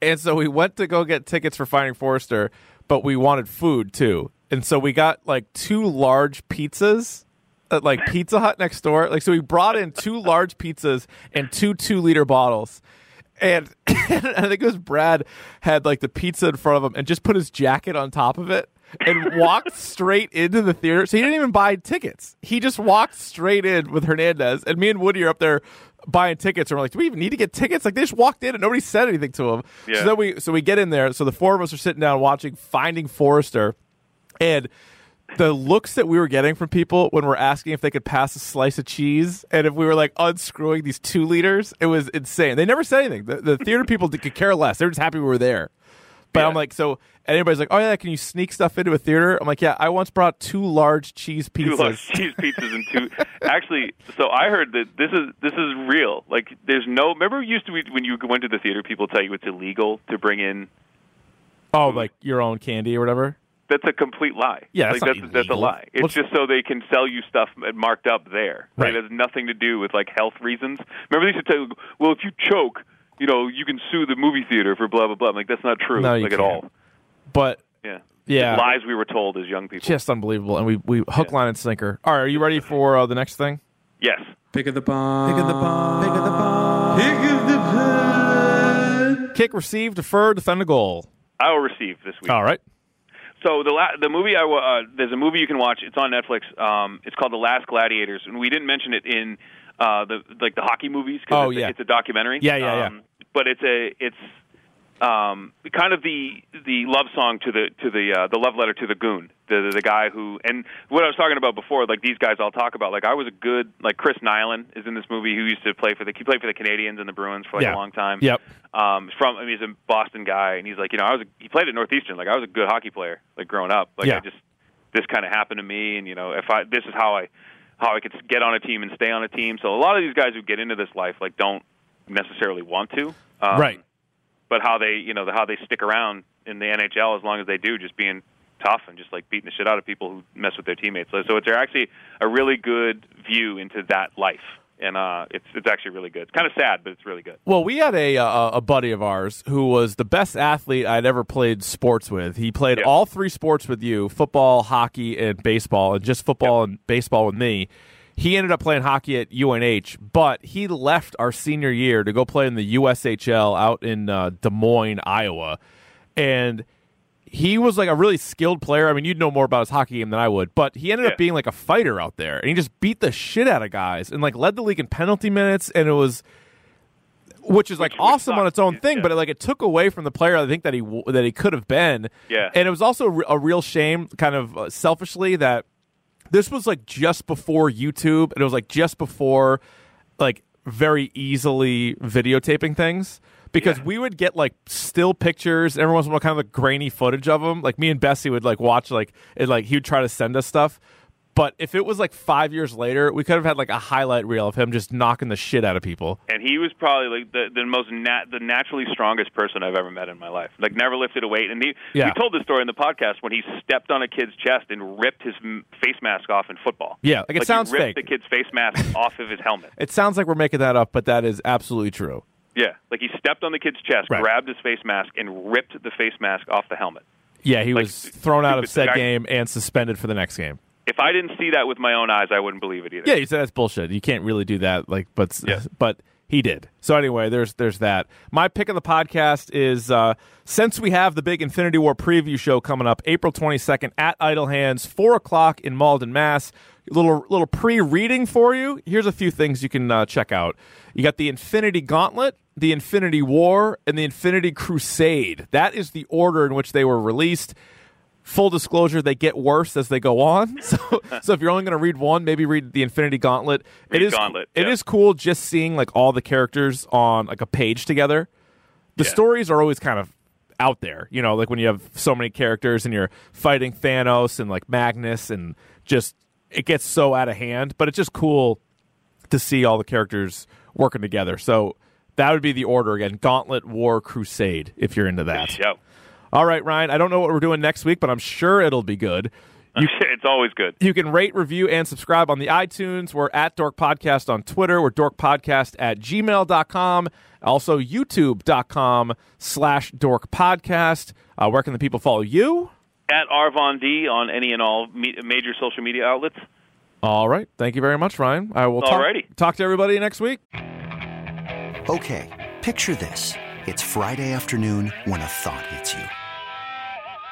Yeah. And so we went to go get tickets for Finding Forrester, but we wanted food, too. And so we got like two large pizzas. At, like, Pizza Hut next door. Like, so we brought in two large pizzas and two two-liter bottles. And, and I think it was Brad had, like, the pizza in front of him and just put his jacket on top of it and walked straight into the theater. So he didn't even buy tickets. He just walked straight in with Hernandez. And me and Woody are up there buying tickets. And we're like, do we even need to get tickets? Like, they just walked in and nobody said anything to him. Yeah. So then we, so we get in there. So the four of us are sitting down watching Finding Forrester. And the looks that we were getting from people when we're asking if they could pass a slice of cheese and if we were, like, unscrewing these two liters, it was insane. They never said anything. The, the theater people could care less. They were just happy we were there. But yeah. I'm like, so anybody's like, oh, yeah, can you sneak stuff into a theater? I'm like, yeah, I once brought two large cheese pizzas. Two large cheese pizzas and two. Actually, so I heard that this is this is real. Like, there's no – remember used to when you went to the theater, people tell you it's illegal to bring in – Oh, food? Like your own candy or whatever? That's a complete lie. Yeah, that's, like, that's, that's a lie. It's What's... just so they can sell you stuff marked up there. Right. Right? It has nothing to do with, like, health reasons. Remember, they used to tell you, well, if you choke, you know, you can sue the movie theater for blah, blah, blah. I'm like, that's not true, no, you like, can't. At all. But, yeah. yeah. It's lies we were told as young people. Just unbelievable. And we, we hook, yeah. line, and sinker. All right, are you ready for uh, the next thing? Yes. Pick of the bomb. Pick of the bomb. Pick of the bomb. Pick of the bomb. Kick, receive, defer, defend a goal. I will receive this week. All right. So the la- the movie I uh, there's a movie you can watch. It's on Netflix. Um, it's called The Last Gladiators, and we didn't mention it in uh, the like the hockey movies because oh, it's, yeah. it's a documentary. Yeah, yeah, um, yeah. But it's a it's um, kind of the the love song to the to the uh, the love letter to the goon, the, the the guy who and what I was talking about before. Like these guys, I'll talk about. Like I was a good like Chris Nyland is in this movie who used to play for the he played for the Canadians and the Bruins for like yeah. a long time. Yep. Um, from I mean, he's a Boston guy, and he's like, you know, I was a, he played at Northeastern. Like I was a good hockey player, like growing up. Like yeah. I just this kind of happened to me, and you know, if I this is how I how I could get on a team and stay on a team. So a lot of these guys who get into this life like don't necessarily want to, um, right? But how they you know the, how they stick around in the N H L as long as they do, just being tough and just like beating the shit out of people who mess with their teammates. So, so it's actually a really good view into that life. And uh, it's it's actually really good. It's kind of sad, but it's really good. Well, we had a uh, a buddy of ours who was the best athlete I'd ever played sports with. He played yep. all three sports with you, football, hockey, and baseball, and just football yep. and baseball with me. He ended up playing hockey at U N H, but he left our senior year to go play in the U S H L out in uh, Des Moines, Iowa. And he was like a really skilled player. I mean, you'd know more about his hockey game than I would, but he ended yeah. up being like a fighter out there, and he just beat the shit out of guys and like led the league in penalty minutes, and it was, which is like which awesome on its own yeah. thing, but it, like it took away from the player I think that he that he could have been. Yeah, and it was also a real shame, kind of uh, selfishly, that this was like just before YouTube, and it was like just before like very easily videotaping things. Because yeah. we would get, like, still pictures, and every once in a while, kind of, like, grainy footage of them. Like, me and Bessie would, like, watch, like, and, like, he would try to send us stuff. But if it was, like, five years later, we could have had, like, a highlight reel of him just knocking the shit out of people. And he was probably, like, the, the most nat- the naturally strongest person I've ever met in my life. Like, never lifted a weight. And he, yeah. we told this story in the podcast when he stepped on a kid's chest and ripped his face mask off in football. Yeah, like, it like sounds fake. He ripped fake. The kid's face mask off of his helmet. It sounds like we're making that up, but that is absolutely true. Yeah, like he stepped on the kid's chest, right. grabbed his face mask, and ripped the face mask off the helmet. Yeah, he like, was thrown out of said game and suspended for the next game. If I didn't see that with my own eyes, I wouldn't believe it either. Yeah, you said that's bullshit. You can't really do that. Like, but yeah. but he did. So anyway, there's there's that. My pick of the podcast is, uh, since we have the big Infinity War preview show coming up, April twenty-second at Idle Hands, four o'clock in Malden, Mass. Little little pre-reading for you. Here's a few things you can uh, check out. You got the Infinity Gauntlet, the Infinity War, and the Infinity Crusade. That is the order in which they were released. Full disclosure, they get worse as they go on. So, so if you're only going to read one, maybe read the Infinity Gauntlet. Read it is Gauntlet, yeah. It is cool just seeing like all the characters on like a page together. The yeah. stories are always kind of out there, you know, like when you have so many characters and you're fighting Thanos and like Magnus, and just it gets so out of hand. But it's just cool to see all the characters working together. So that would be the order again: Gauntlet, War, Crusade. If you're into that, yeah. All right, Ryan, I don't know what we're doing next week, but I'm sure it'll be good. You, it's always good. You can rate, review, and subscribe on the iTunes. We're at Dork Podcast on Twitter. We're dorkpodcast at gmail dot com. Also, youtube.com slash Dork Podcast. Uh, where can the people follow you? At Arvon D on any and all me- major social media outlets. All right. Thank you very much, Ryan. I will talk, talk to everybody next week. Okay, picture this. It's Friday afternoon when a thought hits you.